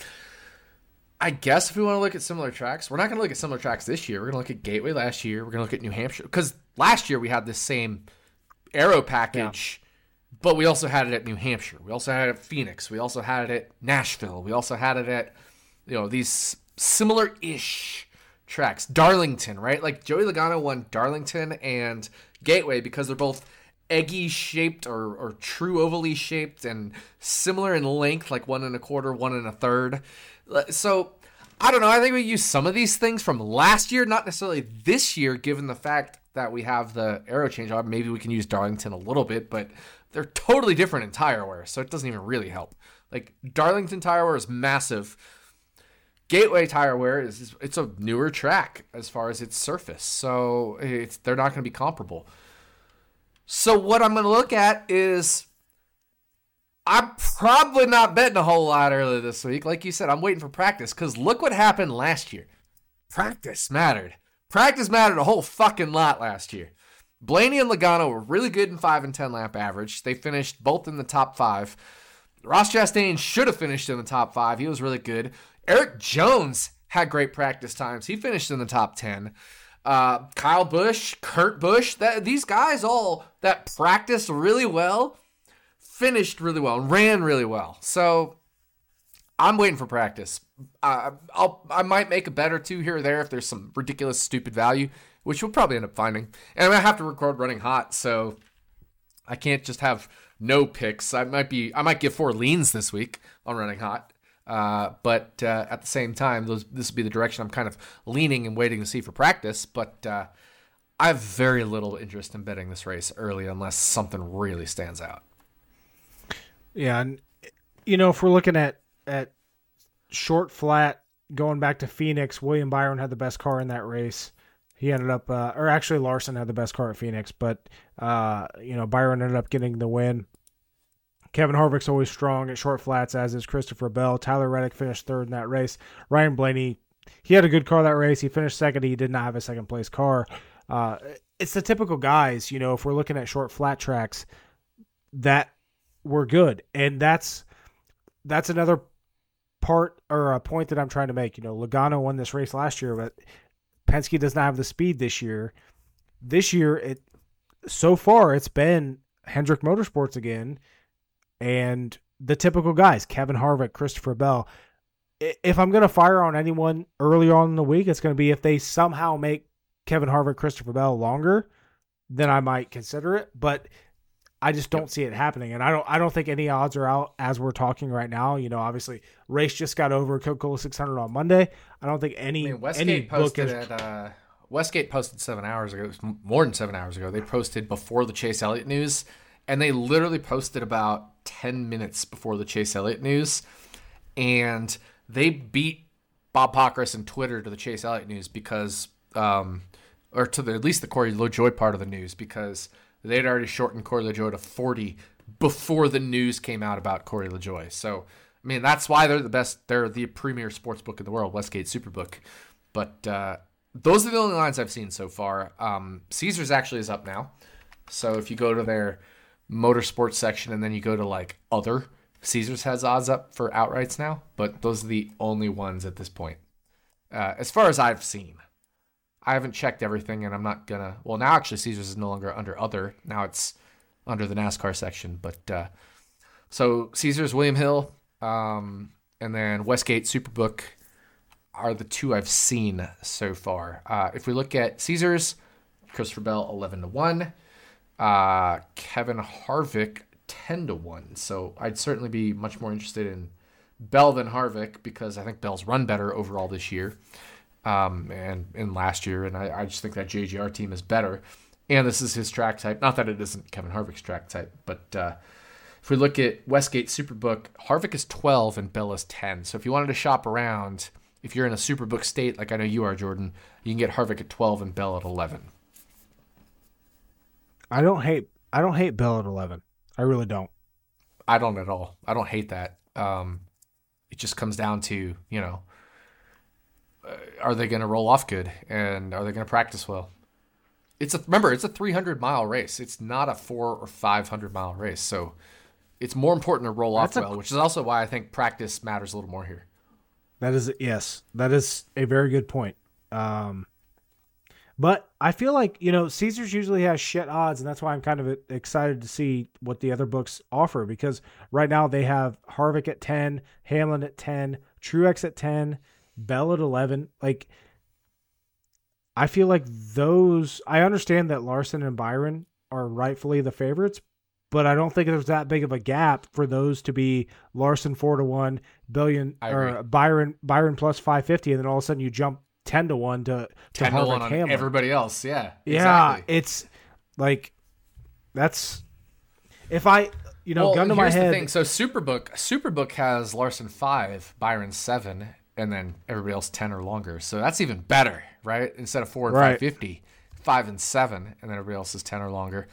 I guess if we want to look at similar tracks, we're not going to look at similar tracks this year. We're going to look at Gateway last year. We're going to look at New Hampshire, because last year we had this same aero package, yeah, but we also had it at New Hampshire. We also had it at Phoenix. We also had it at Nashville. We also had it at, you know, these similar-ish tracks. Darlington, right? Like Joey Logano won Darlington and Gateway because they're both eggy shaped or true ovally shaped and similar in length, like 1 1/4, 1 1/3. So I don't know. I think we use some of these things from last year, not necessarily this year, given the fact that we have the aero change on. Maybe we can use Darlington a little bit, but they're totally different in tire wear, so it doesn't even really help. Like Darlington tire wear is massive. Gateway tire wear is, it's a newer track as far as its surface, so it's, they're not going to be comparable. So what I'm going to look at is, I'm probably not betting a whole lot earlier this week. Like you said, I'm waiting for practice, because look what happened last year. Practice mattered. Practice mattered a whole fucking lot last year. Blaney and Logano were really good in 5 and 10 lap average. They finished both in the top 5. Ross Chastain should have finished in the top 5. He was really good. Eric Jones had great practice times. He finished in the top 10. Kyle Busch, Kurt Busch, these guys all that practiced really well, finished really well, and ran really well. So I'm waiting for practice. I might make a bet or two here or there if there's some ridiculous, stupid value, which we'll probably end up finding. And I'm going to have to record running hot, so I can't just have no picks. I might give 4 leans this week on running hot. But at the same time, this would be the direction I'm kind of leaning and waiting to see for practice. But I have very little interest in betting this race early unless something really stands out. Yeah, and you know, if we're looking at short flat, going back to Phoenix, William Byron had the best car in that race. He ended up, or actually Larson had the best car at Phoenix, but you know, Byron ended up getting the win. Kevin Harvick's always strong at short flats, as is Christopher Bell. Tyler Reddick finished 3rd in that race. Ryan Blaney, he had a good car that race. He finished 2nd. He did not have a 2nd place car. It's the typical guys, you know, if we're looking at short flat tracks, that we're good. And that's another part or a point that I'm trying to make. You know, Logano won this race last year, but Penske does not have the speed this year. This year, so far it's been Hendrick Motorsports again and the typical guys, Kevin Harvick, Christopher Bell. If I'm going to fire on anyone early on in the week, it's going to be if they somehow make Kevin Harvick, Christopher Bell longer, then I might consider it. But I just don't see it happening, and I don't think any odds are out as we're talking right now. You know, obviously, race just got over Coca-Cola 600 on Monday. I don't think Westgate posted 7 hours ago. It was more than 7 hours ago. They posted before the Chase Elliott news, and they literally posted about 10 minutes before the Chase Elliott news, and they beat Bob Pockris and Twitter to the Chase Elliott news because, or to the, at least the Corey LaJoie part of the news, because they'd already shortened Corey LaJoie to 40 before the news came out about Corey LaJoie. So, I mean, that's why they're the best. They're the premier sports book in the world, Westgate Superbook. But those are the only lines I've seen so far. Caesars actually is up now. So if you go to their motorsports section and then you go to, like, other, Caesars has odds up for outrights now. But those are the only ones at this point, as far as I've seen. I haven't checked everything, and I'm not going to... Well, now, actually, Caesars is no longer under other. Now it's under the NASCAR section. But so Caesars, William Hill, and then Westgate Superbook are the two I've seen so far. If we look at Caesars, Christopher Bell, 11-1. Kevin Harvick, 10-1. So I'd certainly be much more interested in Bell than Harvick, because I think Bell's run better overall this year. And last year, and I just think that JGR team is better, and this is his track type. Not that it isn't Kevin Harvick's track type, but If we look at Westgate Superbook, Harvick is 12 and Bell is 10. So if you wanted to shop around, if you're in a Superbook state like I know you are, Jordan, you can get Harvick at 12 and Bell at 11. I don't hate Bell at 11. I really don't. I don't at all. I don't hate that. It just comes down to, you know, are they going to roll off good and are they going to practice well? Remember, it's a 300-mile race. It's not a 400 or 500-mile race. So it's more important to roll off well, which is also why I think practice matters a little more here. That is a very good point. But I feel like, you know, Caesars usually has shit odds, and that's why I'm kind of excited to see what the other books offer, because right now they have Harvick at 10, Hamlin at 10, Truex at 10, Bell at 11. Like, I feel like those, I understand that Larson and Byron are rightfully the favorites, but I don't think there's that big of a gap for those to be Larson 4-1, Byron plus 550, and then all of a sudden you jump 10-1 to Harvick, Hamlin, on everybody else. Yeah. Yeah. Exactly. It's like, that's, if I, you know, well, gun to my head. The thing. So Superbook has Larson 5, Byron 7, and then everybody else 10 or longer. So that's even better, right? Instead of 4 and 550, 5 and 7, and then everybody else is 10 or longer.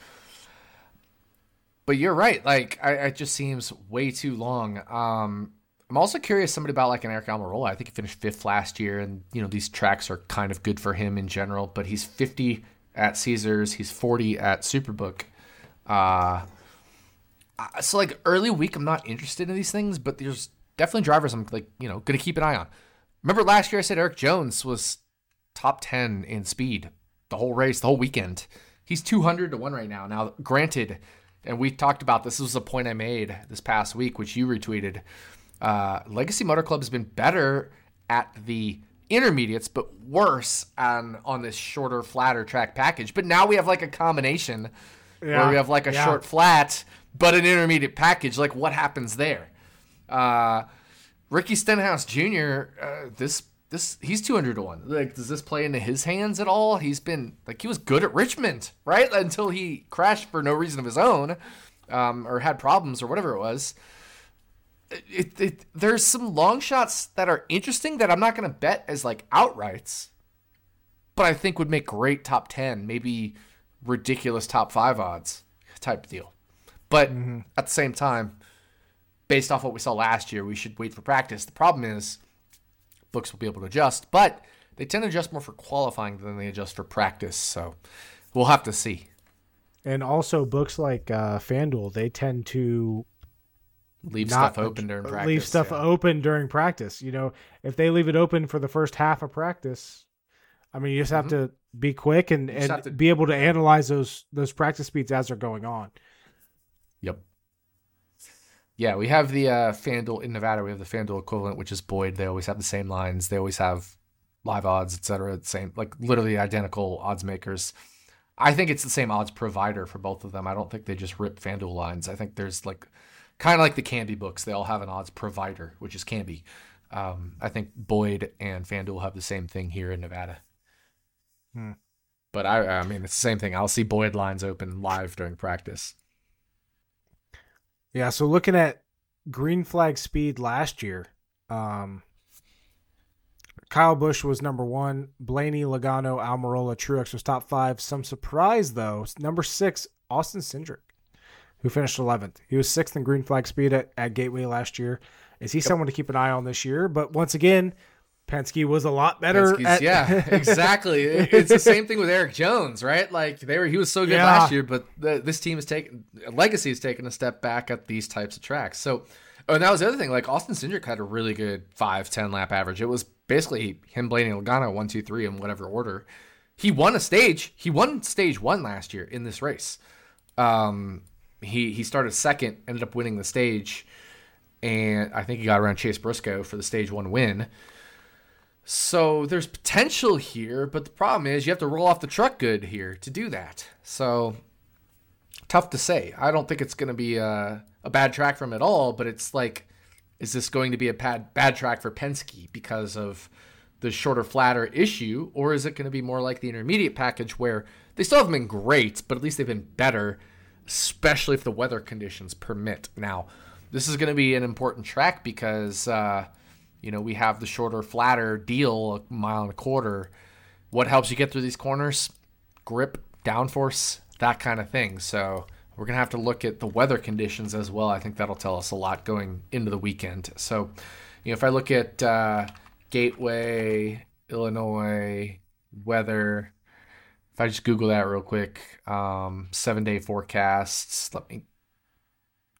But you're right. Like, it just seems way too long. I'm also curious somebody about like an Aric Almirola. I think he finished 5th last year, and you know these tracks are kind of good for him in general. But he's 50 at Caesars, he's 40 at Superbook. So like early week, I'm not interested in these things, but there's definitely drivers I'm like, you know, going to keep an eye on. Remember last year I said Eric Jones was top 10 in speed the whole race, the whole weekend. He's 200-1 right now. Now, granted, and we talked about this was a point I made this past week, which you retweeted. Legacy Motor Club has been better at the intermediates, but worse on this shorter, flatter track package. But now we have like a combination where we have like a short flat, but an intermediate package. Like what happens there? Ricky Stenhouse Jr., he's 200-1. Like, does this play into his hands at all? He's been like, he was good at Richmond, right? Until he crashed for no reason of his own, or had problems or whatever it was. There's some long shots that are interesting that I'm not going to bet as like outrights, but I think would make great top 10, maybe ridiculous top 5 odds type deal. But at the same time, based off what we saw last year, we should wait for practice. The problem is books will be able to adjust, but they tend to adjust more for qualifying than they adjust for practice. So we'll have to see. And also books like FanDuel, they tend to leave stuff open during practice. You know, if they leave it open for the first half of practice, I mean, you just have to be quick and be able to analyze those practice speeds as they're going on. Yep. Yeah, we have the FanDuel in Nevada. We have the FanDuel equivalent, which is Boyd. They always have the same lines. They always have live odds, et cetera. The same, like literally identical odds makers. I think it's the same odds provider for both of them. I don't think they just rip FanDuel lines. I think there's like, kind of like the Canby books, they all have an odds provider, which is Canby. I think Boyd and FanDuel have the same thing here in Nevada. But I mean, it's the same thing. I'll see Boyd lines open live during practice. Yeah, so looking at green flag speed last year, Kyle Busch was number 1. Blaney, Logano, Almirola, Truex was top 5. Some surprise, though, number 6, Austin Cindric, who finished 11th. He was 6th in green flag speed at Gateway last year. Is he someone to keep an eye on this year? But once again, Penske was a lot better. Yeah, exactly. It's the same thing with Eric Jones, right? Like he was so good last year, but this team Legacy has taken a step back at these types of tracks. So, and that was the other thing. Like Austin Cindric had a really good 5-10 lap average. It was basically him, Blaney, Logano, 1, 2, 3 in whatever order. He won a stage. He won stage 1 last year in this race. He started 2nd, ended up winning the stage, and I think he got around Chase Briscoe for the stage 1 win. So there's potential here, but the problem is you have to roll off the truck good here to do that. So tough to say. I don't think it's going to be a bad track for him at all, but it's like, is this going to be a bad track for Penske because of the shorter, flatter issue, or is it going to be more like the intermediate package where they still haven't been great, but at least they've been better especially if the weather conditions permit. Now, this is going to be an important track because, we have the shorter, flatter deal, a mile and a quarter. What helps you get through these corners? Grip, downforce, that kind of thing. So we're going to have to look at the weather conditions as well. I think that'll tell us a lot going into the weekend. So, if I look at Gateway, Illinois, weather, if I just Google that real quick, 7-day forecasts, let me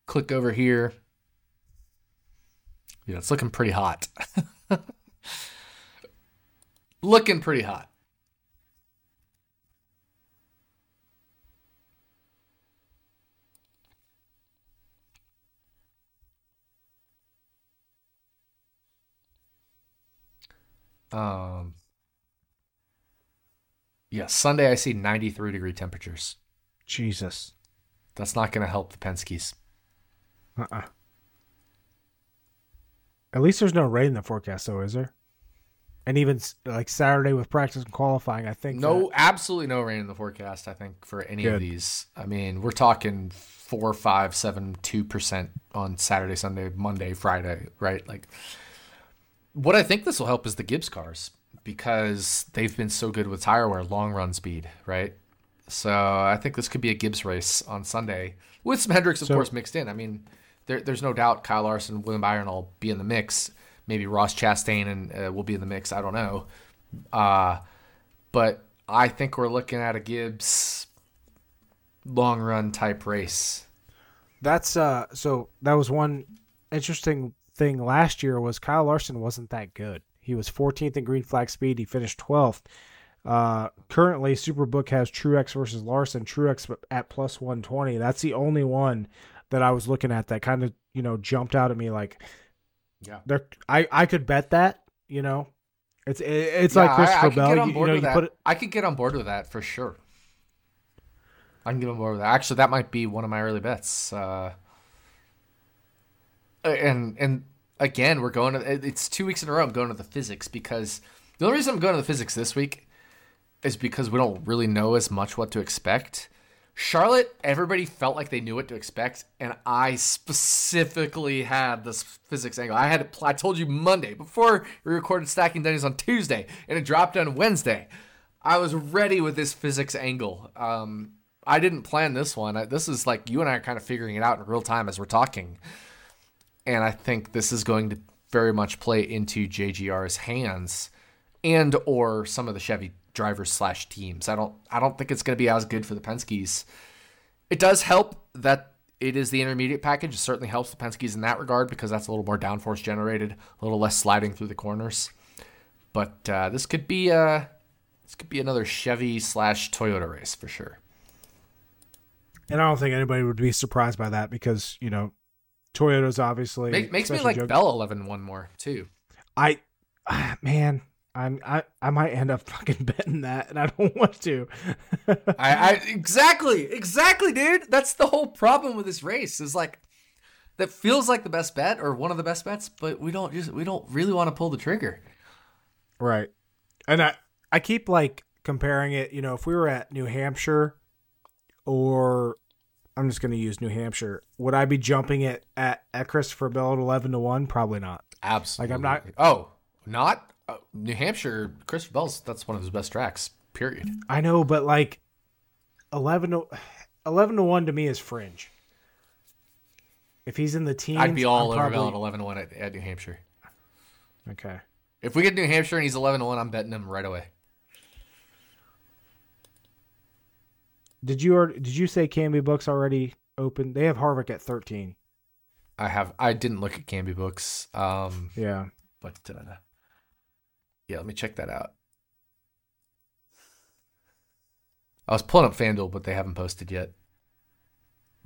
click over here. Yeah, it's looking pretty hot. Looking pretty hot. Sunday I see 93 degree temperatures. Jesus. That's not going to help the Penskes. At least there's no rain in the forecast, though, is there? And even like Saturday with practice and qualifying, I think. No, absolutely no rain in the forecast, I think, for any of these. I mean, we're talking 4, 5, 7, 2% on Saturday, Sunday, Monday, Friday, right? Like, what I think this will help is the Gibbs cars because they've been so good with tire wear, long run speed, right? So I think this could be a Gibbs race on Sunday with some Hendricks, of course, mixed in. I mean, there's no doubt Kyle Larson, William Byron will be in the mix. Maybe Ross Chastain will be in the mix. I don't know. But I think we're looking at a Gibbs long run type race. That's so that was one interesting thing last year was Kyle Larson wasn't that good. He was 14th in green flag speed. He finished 12th. Currently, Superbook has Truex versus Larson. Truex at plus 120. That's the only one that I was looking at that kind of jumped out at me like, yeah, I could bet that it's like Christopher Bell. I could get on board with that for sure. I can get on board with that. Actually, that might be one of my early bets. And again, we're going to, it's 2 weeks in a row I'm going to the physics because the only reason I'm going to the physics this week is because we don't really know as much what to expect. Charlotte, everybody felt like they knew what to expect, and I specifically had this physics angle. I told you Monday, before we recorded Stacking Dunnies on Tuesday, and it dropped on Wednesday. I was ready with this physics angle. I didn't plan this one. This is like you and I are kind of figuring it out in real time as we're talking. And I think this is going to very much play into JGR's hands and or some of the Chevy drivers / teams. I don't think it's going to be as good for the Penskes. It does help that it is the intermediate package. It certainly helps the Penskes in that regard because that's a little more downforce generated, a little less sliding through the corners. But this could be another Chevy / Toyota race for sure. And I don't think anybody would be surprised by that because Toyota's obviously makes me like joke. Bell 11-1 more too. I might end up fucking betting that, and I don't want to. Exactly, dude. That's the whole problem with this race. Is like that feels like the best bet or one of the best bets, but we don't really want to pull the trigger. Right, and I keep like comparing it. If we were at New Hampshire, or I'm just going to use New Hampshire. Would I be jumping it at Christopher Bell at 11-1? Probably not. Absolutely. Like I'm not. Oh, not New Hampshire. Christopher Bell's. That's one of his best tracks. Period. I know, but like 11-1 to me is fringe. If he's in the teens, I'd be over Bell at 11-1 at New Hampshire. Okay. If we get New Hampshire and he's 11-1, I'm betting him right away. Did you say Canby Books already open? They have Harvick at 13. I didn't look at Canby Books. Yeah. But let me check that out. I was pulling up FanDuel, but they haven't posted yet.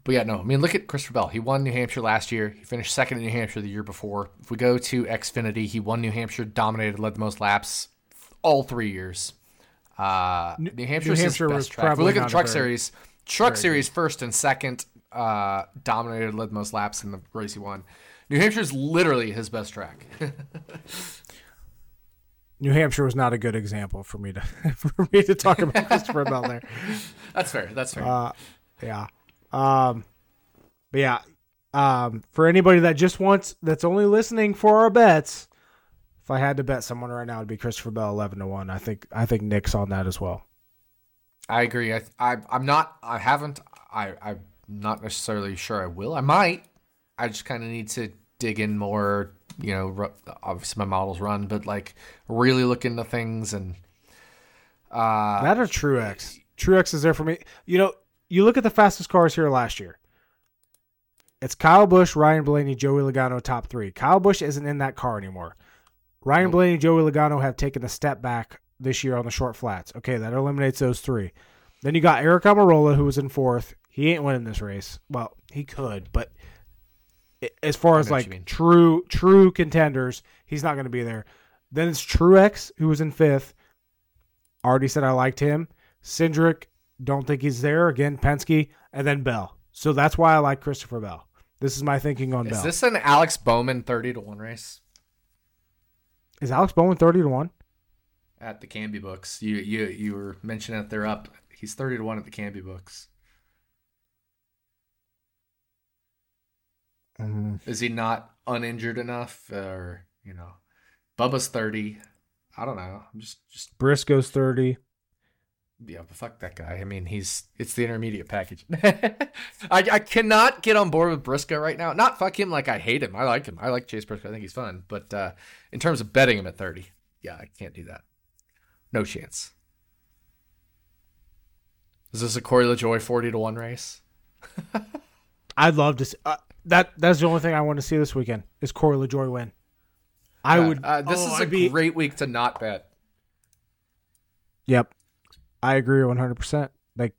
But yeah, no. I mean, look at Christopher Bell. He won New Hampshire last year. He finished second in New Hampshire the year before. If we go to Xfinity, he won New Hampshire, dominated, led the most laps all 3 years. New Hampshire was track. Look at the truck series first and second, dominated, led the most laps in the race he won. New Hampshire's literally his best track. New Hampshire was not a good example for me to talk about Christopher Bell there. That's fair. That's fair. Yeah. But yeah, for anybody that just wants, that's only listening for our bets, if I had to bet someone right now, it'd be Christopher Bell 11-1. I think Nick's on that as well. I agree. I'm not necessarily sure I will. I might. I just kind of need to dig in more. You know, obviously my models run, but like really look into things and. That or Truex. Truex is there for me. You know, you look at the fastest cars here last year. It's Kyle Busch, Ryan Blaney, Joey Logano, top three. Kyle Busch isn't in that car anymore. Ryan Blaney, Joey Logano have taken a step back this year on the short flats. Okay, that eliminates those three. Then you got Aric Almirola, who was in fourth. He ain't winning this race. Well, he could, but as far as like true contenders, he's not going to be there. Then it's Truex, who was in fifth. Already said I liked him. Cindric, don't think he's there. Again, Penske, and then Bell. So that's why I like Christopher Bell. This is my thinking on Bell. Is this an Alex Bowman 30-1 race? Is Alex Bowman 30-1? At the Canby books. You were mentioning that they're up. He's 30-1 at the Canby books. Is he not uninjured enough? Or, you know, Bubba's 30. I don't know. I'm just Briscoe's 30. Yeah, but fuck that guy. I mean, it's the intermediate package. I cannot get on board with Briscoe right now. Not fuck him like I hate him. I like him. I like Chase Briscoe. I think he's fun. But in terms of betting him at 30, yeah, I can't do that. No chance. Is this a Corey LaJoie 40-1 race? I'd love to see. That's the only thing I want to see this weekend is Corey LaJoie win. I would. This is a great week to not bet. Yep. I agree 100%. Like,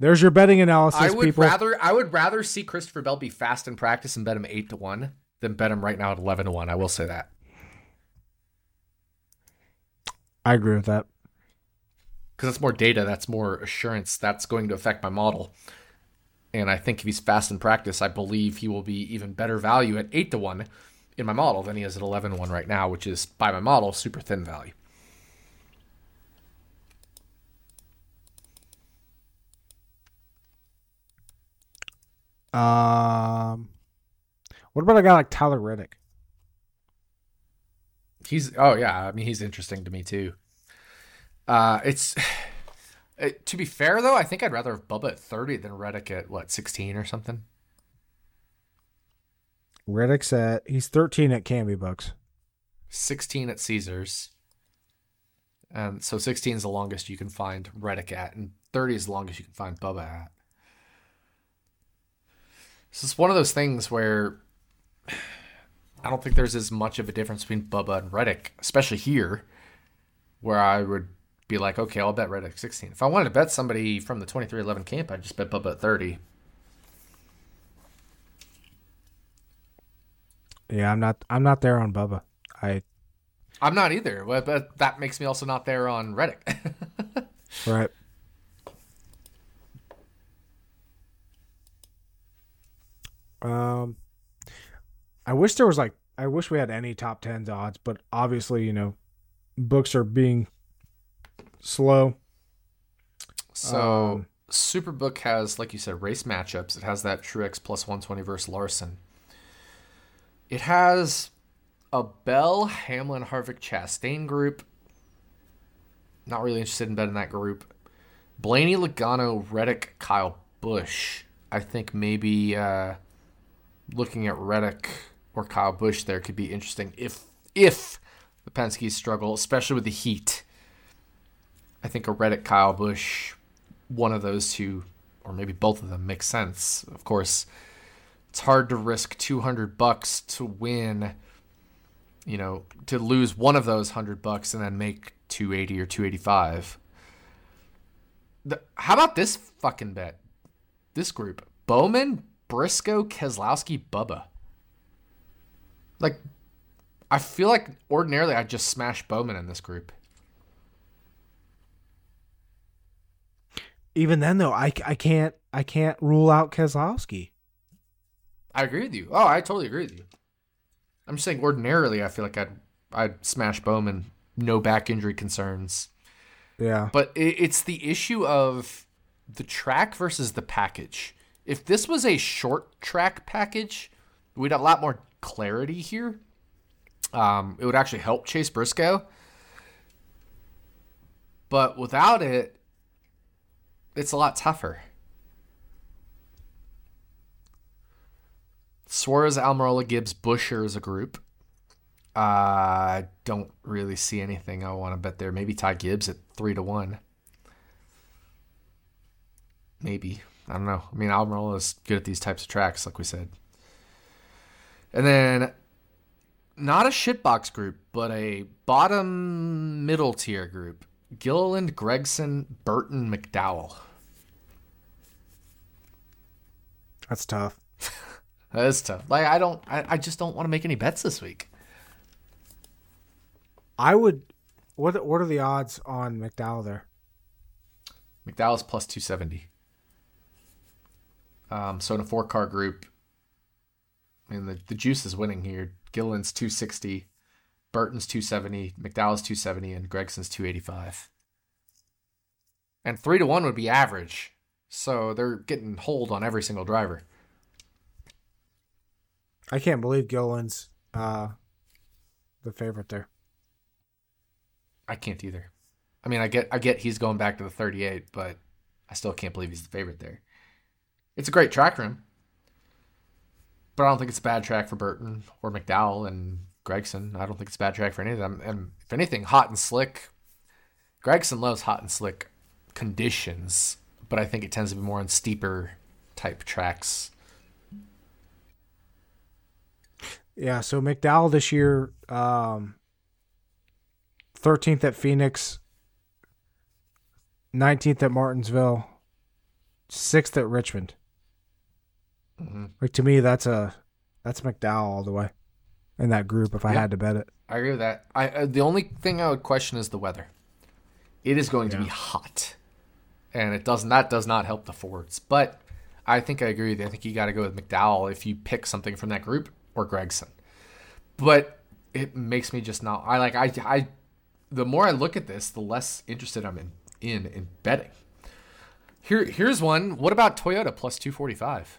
there's your betting analysis. I would rather see Christopher Bell be fast in practice and bet him 8-1 than bet him right now at 11-1. I will say that. I agree with that because that's more data, that's more assurance, that's going to affect my model. And I think if he's fast in practice, I believe he will be even better value at 8-1 in my model than he is at 11-1 right now, which is by my model super thin value. What about a guy like Tyler Reddick? He's interesting to me too. To be fair though, I think I'd rather have Bubba at 30 than Reddick at 16 or something. Reddick's he's 13 at Canby Bucks, 16 at Caesars. So 16 is the longest you can find Reddick at, and 30 is the longest you can find Bubba at. So it's one of those things where I don't think there's as much of a difference between Bubba and Reddick, especially here, where I would be like, okay, I'll bet Reddick 16. If I wanted to bet somebody from the 23-11 camp, I'd just bet Bubba at 30. Yeah, I'm not there on Bubba. I'm not either, but that makes me also not there on Reddick. Right. I wish we had any top 10s odds, but obviously, you know, books are being slow. So Superbook has, like you said, race matchups. It has that Truex plus 120 versus Larson. It has a Bell, Hamlin, Harvick, Chastain group. Not really interested in betting that group. Blaney, Logano, Reddick, Kyle Busch. I think maybe looking at Reddick or Kyle Busch there could be interesting if the Penskes struggle, especially with the heat. I think a Reddick, Kyle Busch, one of those two, or maybe both of them, makes sense. Of course, it's hard to risk $200 to win, you know, to lose one of those $100 and then make $280 or $285. How about this fucking bet? This group: Bowman, Briscoe, Keselowski, Bubba. Like, I feel like ordinarily I'd just smash Bowman in this group. Even then, though, I can't rule out Keselowski. I agree with you. Oh, I totally agree with you. I'm just saying ordinarily I feel like I'd smash Bowman. No back injury concerns. Yeah. But it's the issue of the track versus the package. If this was a short track package, we'd have a lot more clarity here. It would actually help Chase Briscoe. But without it, it's a lot tougher. Suarez, Almirola, Gibbs, Busher is a group. I don't really see anything I want to bet there. Maybe Ty Gibbs at 3-1. Maybe. I don't know. I mean, Almirola is good at these types of tracks, like we said. And then not a shitbox group, but a bottom middle tier group. Gilliland, Gregson, Burton, McDowell. That's tough. That is tough. Like, I just don't want to make any bets this week. I would. What are the odds on McDowell there? McDowell's plus 270. So in a 4-car group, I mean, the juice is winning here. Gilliland's 260, Burton's 270, McDowell's 270, and Gregson's 285. And 3-1 would be average. So they're getting hold on every single driver. I can't believe Gilliland's the favorite there. I can't either. I mean, I get he's going back to the 38, but I still can't believe he's the favorite there. It's a great track for him, but I don't think it's a bad track for Burton or McDowell and Gregson. I don't think it's a bad track for any of them. And if anything, hot and slick. Gregson loves hot and slick conditions, but I think it tends to be more on steeper type tracks. Yeah, so McDowell this year, 13th at Phoenix, 19th at Martinsville, 6th at Richmond. Mm-hmm. Like, to me, that's McDowell all the way in that group if I had to bet it. I agree with that. The only thing I would question is the weather. It is going to be hot, and that does not help the Fords. But I think I agree with you. I think you got to go with McDowell if you pick something from that group. Or Gregson. But it makes me just not. The more I look at this, the less interested I'm in betting. Here's one. What about Toyota plus 245?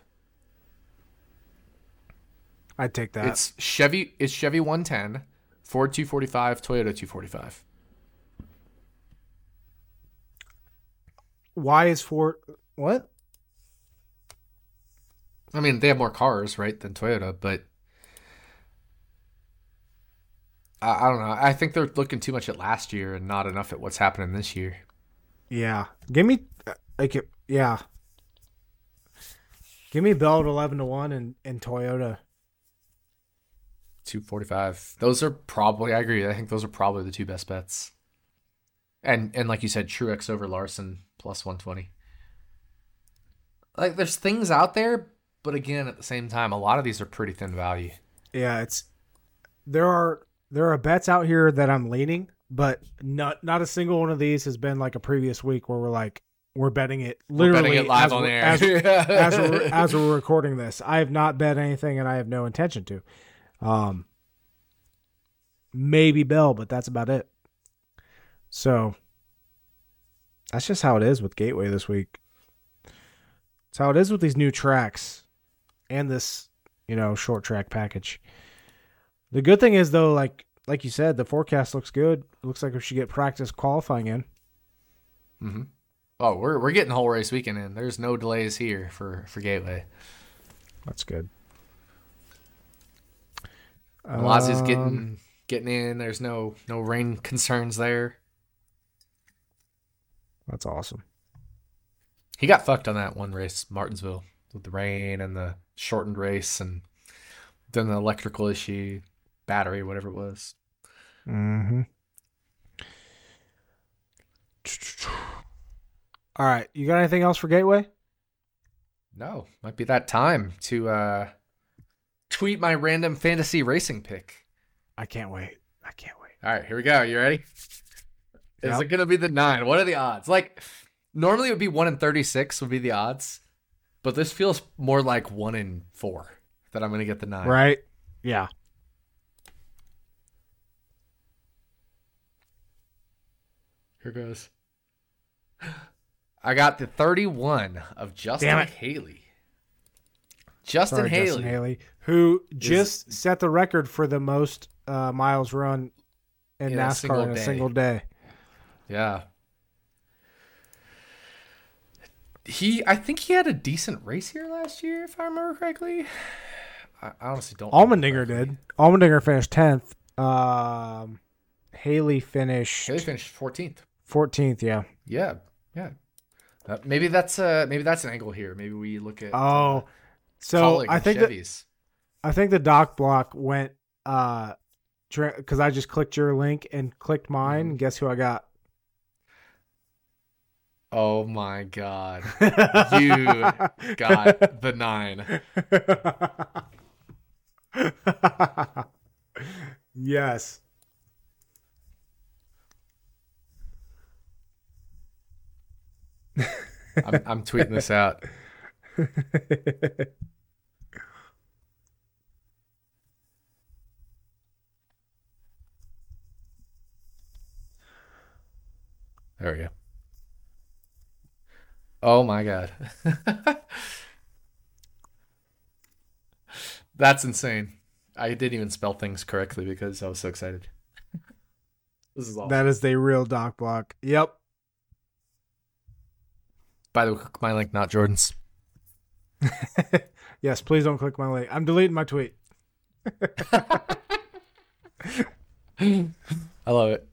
I'd take that. It's Chevy 110, Ford 245, Toyota 245. Why is Ford what? I mean, they have more cars, right, than Toyota, but I don't know. I think they're looking too much at last year and not enough at what's happening this year. Yeah. Give me Bell at 11-1 and Toyota 245. Those are probably, I agree. I think those are probably the two best bets. And like you said, Truex over Larson plus 120. Like, there's things out there, but again, at the same time, a lot of these are pretty thin value. Yeah, there are bets out here that I'm leaning, but not a single one of these has been like a previous week where we're betting it literally live on air as we're recording this. I have not bet anything, and I have no intention to. Maybe Bell, but that's about it. So that's just how it is with Gateway this week. It's how it is with these new tracks and this, short track package. The good thing is, though, like you said, the forecast looks good. It looks like we should get practice qualifying in. Mm-hmm. Oh, we're getting the whole race weekend in. There's no delays here for Gateway. That's good. Lazzie's getting in. There's no rain concerns there. That's awesome. He got fucked on that one race, Martinsville, with the rain and the shortened race and then the electrical issue, battery, whatever it was. Mm-hmm. All right. You got anything else for Gateway? No. Might be that time to tweet my random fantasy racing pick. I can't wait. All right. Here we go. You ready? Yep. Is it going to be the 9? What are the odds? Like, normally it would be 1 in 36 would be the odds, but this feels more like 1 in 4 that I'm going to get the 9. Right? Yeah. Here goes. I got the 31 of Justin Haley. Justin Haley, who just set the record for the most miles run in NASCAR in a single day. Yeah. I think he had a decent race here last year, if I remember correctly. I honestly don't. Allmendinger did. Allmendinger finished 10th. Haley finished 14th. 14th, yeah. Yeah, yeah. Maybe that's an angle here. Maybe we look at. So I think the doc block went because I just clicked your link and clicked mine. Mm-hmm. Guess who I got? Oh my God! You got the 9. Yes. I'm tweeting this out. There we go. Oh my God. That's insane. I didn't even spell things correctly because I was so excited. This is awesome. That is the real doc block. Yep. By the way, click my link, not Jordan's. Yes, please don't click my link. I'm deleting my tweet. I love it.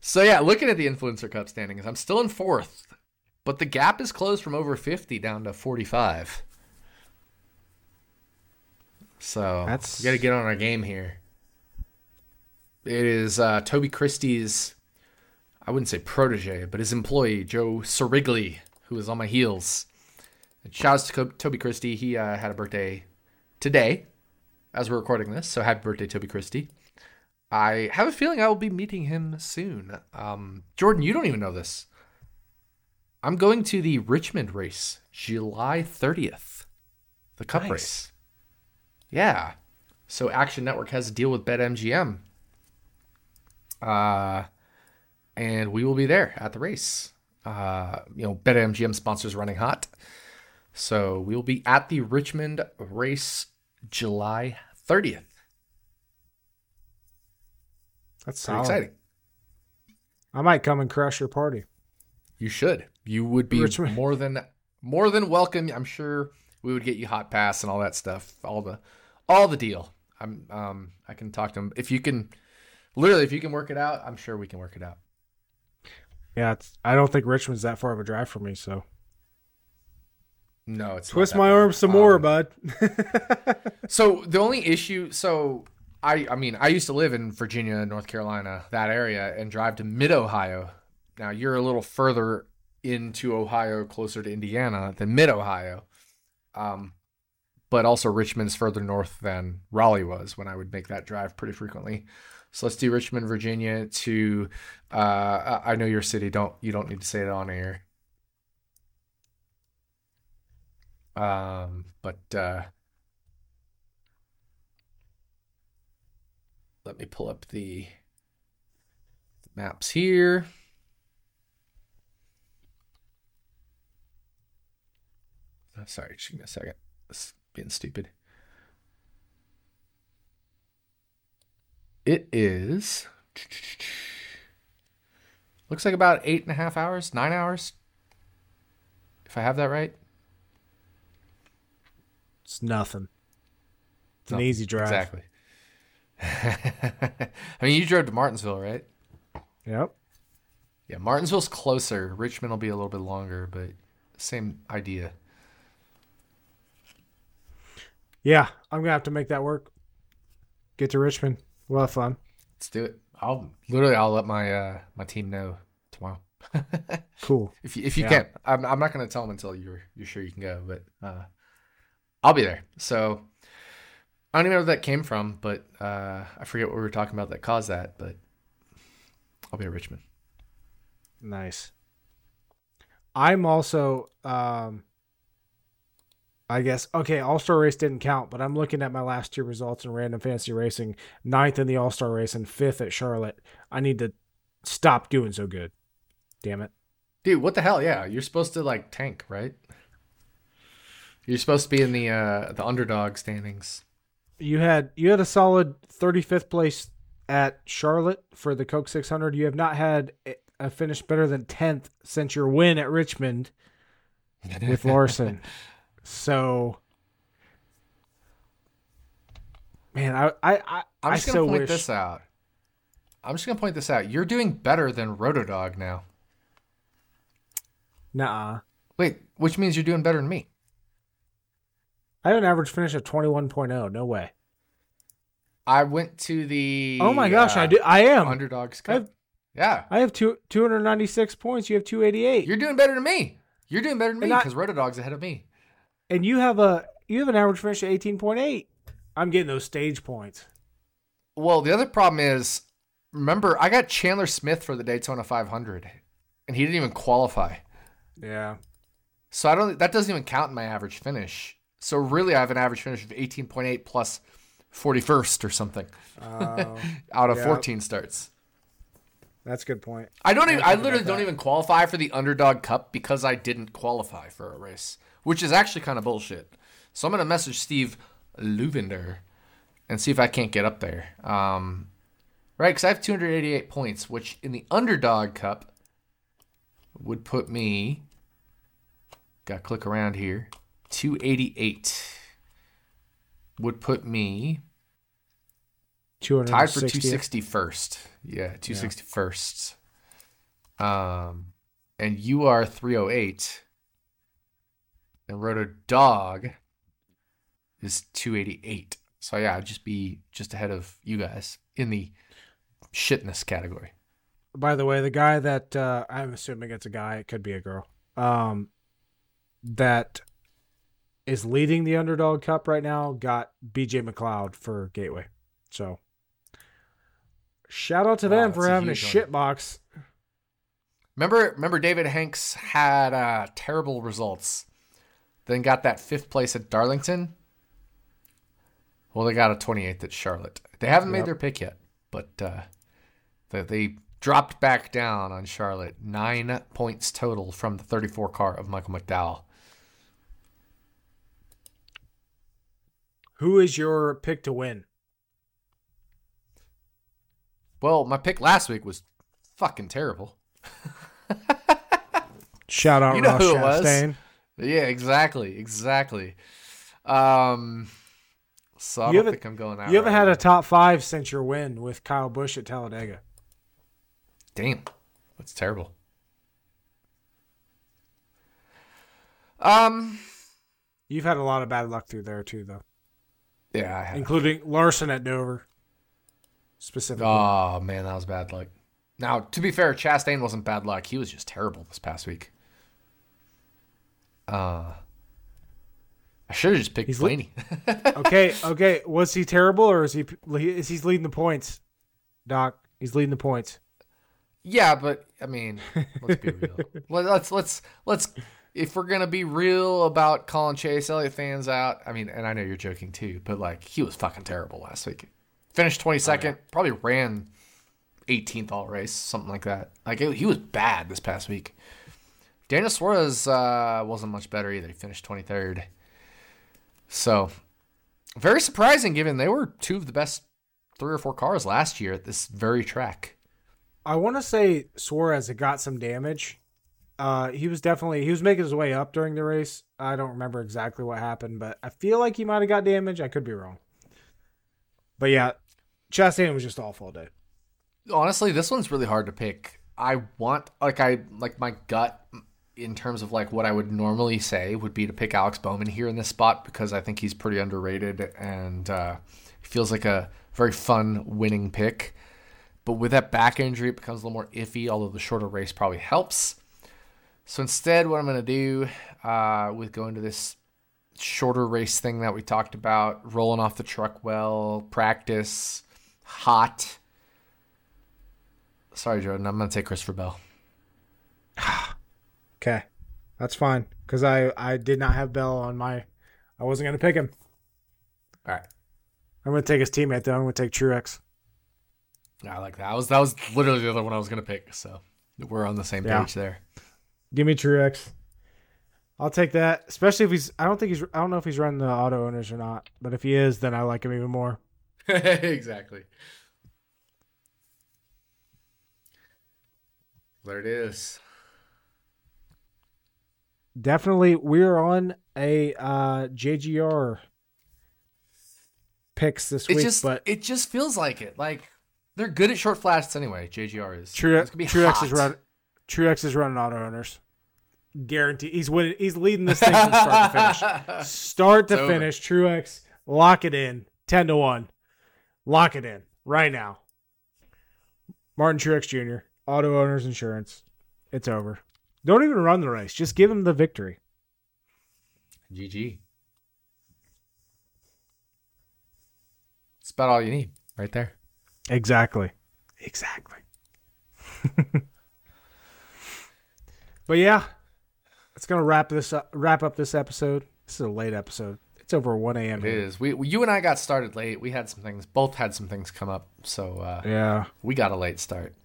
So yeah, looking at the Influencer Cup standings, I'm still in 4th, but the gap is closed from over 50 down to 45. So we got to get on our game here. It is Toby Christie's, I wouldn't say protege, but his employee, Joe Sirigley, who is on my heels. And shouts to Toby Christie. He had a birthday today as we're recording this. So happy birthday, Toby Christie. I have a feeling I will be meeting him soon. Jordan, you don't even know this. I'm going to the Richmond race, July 30th. The Cup race. Yeah. So Action Network has a deal with BetMGM. And we will be there at the race. BetMGM sponsors Running Hot. So we'll be at the Richmond race July 30th. That's pretty exciting. I might come and crash your party. You should. You would be Richmond. more than welcome. I'm sure we would get you hot pass and all that stuff. All the deal. I'm I can talk to him. If you can work it out, I'm sure we can work it out. Yeah, I don't think Richmond's that far of a drive for me, so. No, it's twist my arm some more, bud. So the only issue, I used to live in Virginia, North Carolina, that area, and drive to mid-Ohio. Now you're a little further into Ohio, closer to Indiana than mid-Ohio, but also Richmond's further north than Raleigh was when I would make that drive pretty frequently. So let's do Richmond, Virginia to, I know your city. You don't need to say it on air. But let me pull up the maps here. Oh, sorry, just give me a second. This is being stupid. It is, looks like about 8.5 hours, 9 hours, if I have that right. It's nothing. It's an easy drive. Exactly. I mean, you drove to Martinsville, right? Yep. Yeah, Martinsville's closer. Richmond will be a little bit longer, but same idea. Yeah, I'm going to have to make that work. Get to Richmond. We'll have fun. Let's do it. I'll let my my team know tomorrow. Cool. If you can, I'm not going to tell them until you're sure you can go, but I'll be there. So I don't even know where that came from, but I forget what we were talking about that caused that. But I'll be at Richmond. Nice. I'm also, All-Star race didn't count, but I'm looking at my last 2 results in random fantasy racing, 9th in the All-Star race and 5th at Charlotte. I need to stop doing so good. Damn it. Dude, what the hell? Yeah, you're supposed to, tank, right? You're supposed to be in the underdog standings. You had a solid 35th place at Charlotte for the Coke 600. You have not had a finish better than 10th since your win at Richmond with Larson. So, man, I'm just going to point this out. You're doing better than Rotodog now. Nuh-uh. Wait, which means you're doing better than me. I have an average finish of 21.0. No way. I went to the... Oh my gosh, I do. I am. Underdogs Cup. I have 296 points. You have 288. You're doing better than me. You're doing better than me because Rotodog's ahead of me. And you have an average finish of 18.8. I'm getting those stage points. Well, the other problem is, remember, I got Chandler Smith for the Daytona 500, and he didn't even qualify. Yeah. So that doesn't even count in my average finish. So really, I have an average finish of 18.8 plus 41st or something out of 14 starts. That's a good point. I literally don't even qualify for the Underdog Cup because I didn't qualify for a race, which is actually kind of bullshit. So I'm going to message Steve Luvender and see if I can't get up there. Right, because I have 288 points, which in the Underdog Cup would put me... Got to click around here. 288 would put me tied for 261st. Yeah, 261st. Yeah. And you are 308. And Rotodog is 288. So yeah, I'd just be ahead of you guys in the shitness category. By the way, the guy that I'm assuming it's a guy, it could be a girl. That is leading the Underdog Cup right now, got BJ McLeod for Gateway. So shout out to them for having a shit box. Remember David Hanks had terrible results, then got that 5th place at Darlington. Well, they got a 28th at Charlotte. They haven't made their pick yet, but they dropped back down on Charlotte. 9 points total from the 34 car of Michael McDowell. Who is your pick to win? Well, my pick last week was fucking terrible. Shout out Ross Chastain. Yeah, exactly. So I don't think I'm going out. You haven't had a top 5 since your win with Kyle Busch at Talladega. Damn, that's terrible. You've had a lot of bad luck through there too, though. Yeah, I have. Including Larson at Dover, specifically. Oh, man, that was bad luck. Now, to be fair, Chastain wasn't bad luck. He was just terrible this past week. I should have just picked Blaney. Okay. Was he terrible or is he leading the points, Doc? He's leading the points. Yeah, but I mean, let's be real. Let's if we're gonna be real about calling Chase Elliott fans out, I mean, and I know you're joking too, but like he was fucking terrible last week. Finished 22nd, probably ran 18th all race, something like that. Like he was bad this past week. Daniel Suarez wasn't much better either. He finished 23rd. So very surprising, given they were two of the best 3 or 4 cars last year at this very track. I want to say Suarez had got some damage. He was making his way up during the race. I don't remember exactly what happened, but I feel like he might have got damage. I could be wrong. But yeah, Chastain was just off all day. Honestly, this one's really hard to pick. I like my gut in terms of like what I would normally say would be to pick Alex Bowman here in this spot because I think he's pretty underrated and feels like a very fun winning pick. But with that back injury, it becomes a little more iffy, although the shorter race probably helps. So instead, what I'm going to do with going to this shorter race thing that we talked about, rolling off the truck well, practice, hot. Sorry, Jordan, I'm going to take Christopher Bell. Okay, that's fine, because I did not have Bell on my – I wasn't going to pick him. All right. I'm going to take his teammate, though. I'm going to take Truex. I like that. That was literally the other one I was going to pick, so we're on the same page there. Give me Truex. I'll take that, especially if he's. I don't know if he's running the auto owners or not, but if he is, then I like him even more. Exactly. There it is. Definitely, we're on a JGR picks this week, but it just feels like it. Like they're good at short flashes anyway. JGR is Truex is running auto owners. Guarantee he's winning. He's leading this thing from start to finish. Truex, lock it in. 10-1, lock it in right now. Martin Truex Jr. Auto owners insurance. It's over. Don't even run the race. Just give him the victory. GG. It's about all you need right there. Exactly. But yeah. It's gonna wrap up this episode. This is a late episode. It's over 1 a.m. It is. You and I got started late. We had some things. Both had some things come up. So yeah, we got a late start.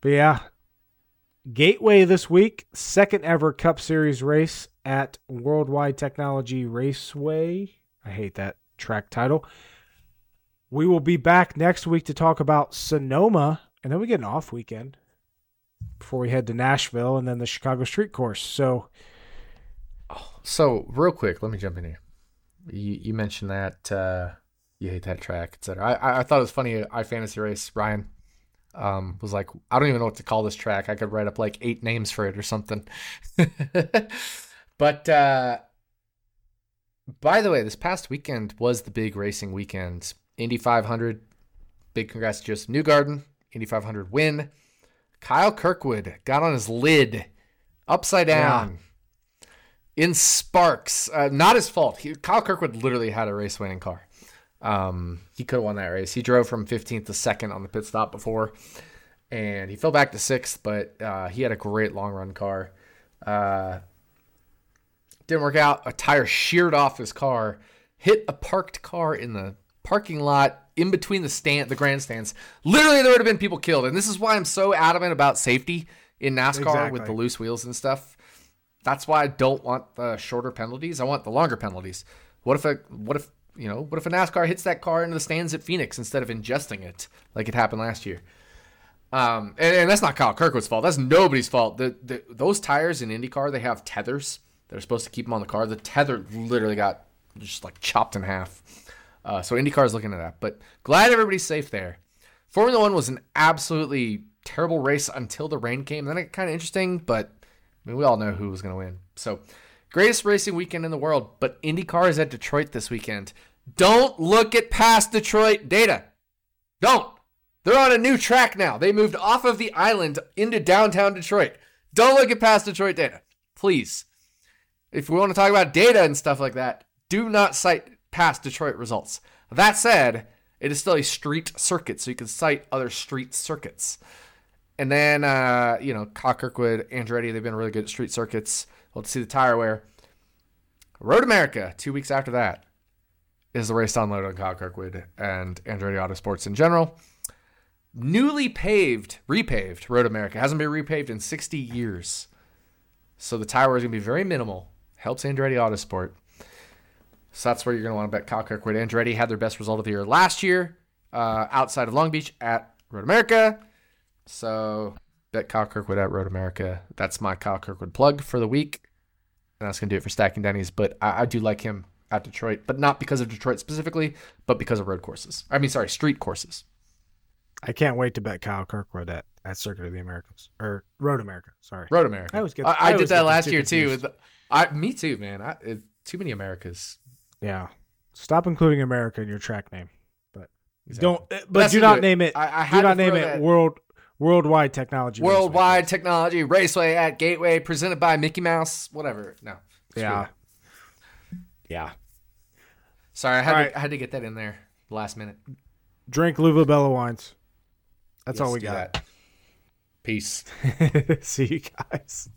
But yeah, Gateway this week, second ever Cup Series race at Worldwide Technology Raceway. I hate that track title. We will be back next week to talk about Sonoma, and then we get an off weekend before we head to Nashville and then the Chicago Street Course. So real quick, let me jump in here. You mentioned that you hate that track, etc. I thought it was funny. iFantasy Race, Ryan was like, I don't even know what to call this track. I could write up like 8 names for it or something. But by the way, this past weekend was the big racing weekend. Indy 500, big congrats to Joseph Newgarden. Indy 500 win. Kyle Kirkwood got on his lid upside down in sparks. Not his fault. Kyle Kirkwood literally had a race-winning car. He could have won that race. He drove from 15th to 2nd on the pit stop before, and he fell back to 6th, but he had a great long-run car. Didn't work out. A tire sheared off his car, hit a parked car in the parking lot, in between the grandstands. Literally, there would have been people killed. And this is why I'm so adamant about safety in NASCAR with the loose wheels and stuff. That's why I don't want the shorter penalties. I want the longer penalties. What if a NASCAR hits that car into the stands at Phoenix instead of ingesting it like it happened last year? And that's not Kyle Kirkwood's fault. That's nobody's fault. Those tires in IndyCar, they have tethers that are supposed to keep them on the car. The tether literally got just like chopped in half. So IndyCar is looking at that, but glad everybody's safe there. Formula One was an absolutely terrible race until the rain came. Then it kind of interesting, but I mean, we all know who was going to win. So greatest racing weekend in the world, but IndyCar is at Detroit this weekend. Don't look at past Detroit data. Don't. They're on a new track now. They moved off of the island into downtown Detroit. Don't look at past Detroit data, please. If we want to talk about data and stuff like that, do not cite past Detroit results. That said, it is still a street circuit, so you can cite other street circuits. And then, Kyle Kirkwood, Andretti, they've been really good at street circuits. We'll see the tire wear. Road America, 2 weeks after that, is the race to unload on Kyle Kirkwood and Andretti Autosports in general. Newly repaved Road America. Hasn't been repaved in 60 years. So the tire wear is going to be very minimal. Helps Andretti Autosport. So that's where you're going to want to bet Kyle Kirkwood. Andretti had their best result of the year last year outside of Long Beach at Road America. So bet Kyle Kirkwood at Road America. That's my Kyle Kirkwood plug for the week. And that's going to do it for Stacking Denny's. But I do like him at Detroit, but not because of Detroit specifically, but because of street courses. I can't wait to bet Kyle Kirkwood at Circuit of the Americas. Or Road America, sorry. Road America. I did that last year, too. Me too, man. Too many Americas. Yeah, stop including America in your track name, but do not name it. Worldwide Technology. Worldwide Technology Raceway at Gateway, presented by Mickey Mouse. Whatever. No. Yeah. Sorry, I had to get that in there last minute. Drink Luva Bella wines. That's all we got. Peace. See you guys.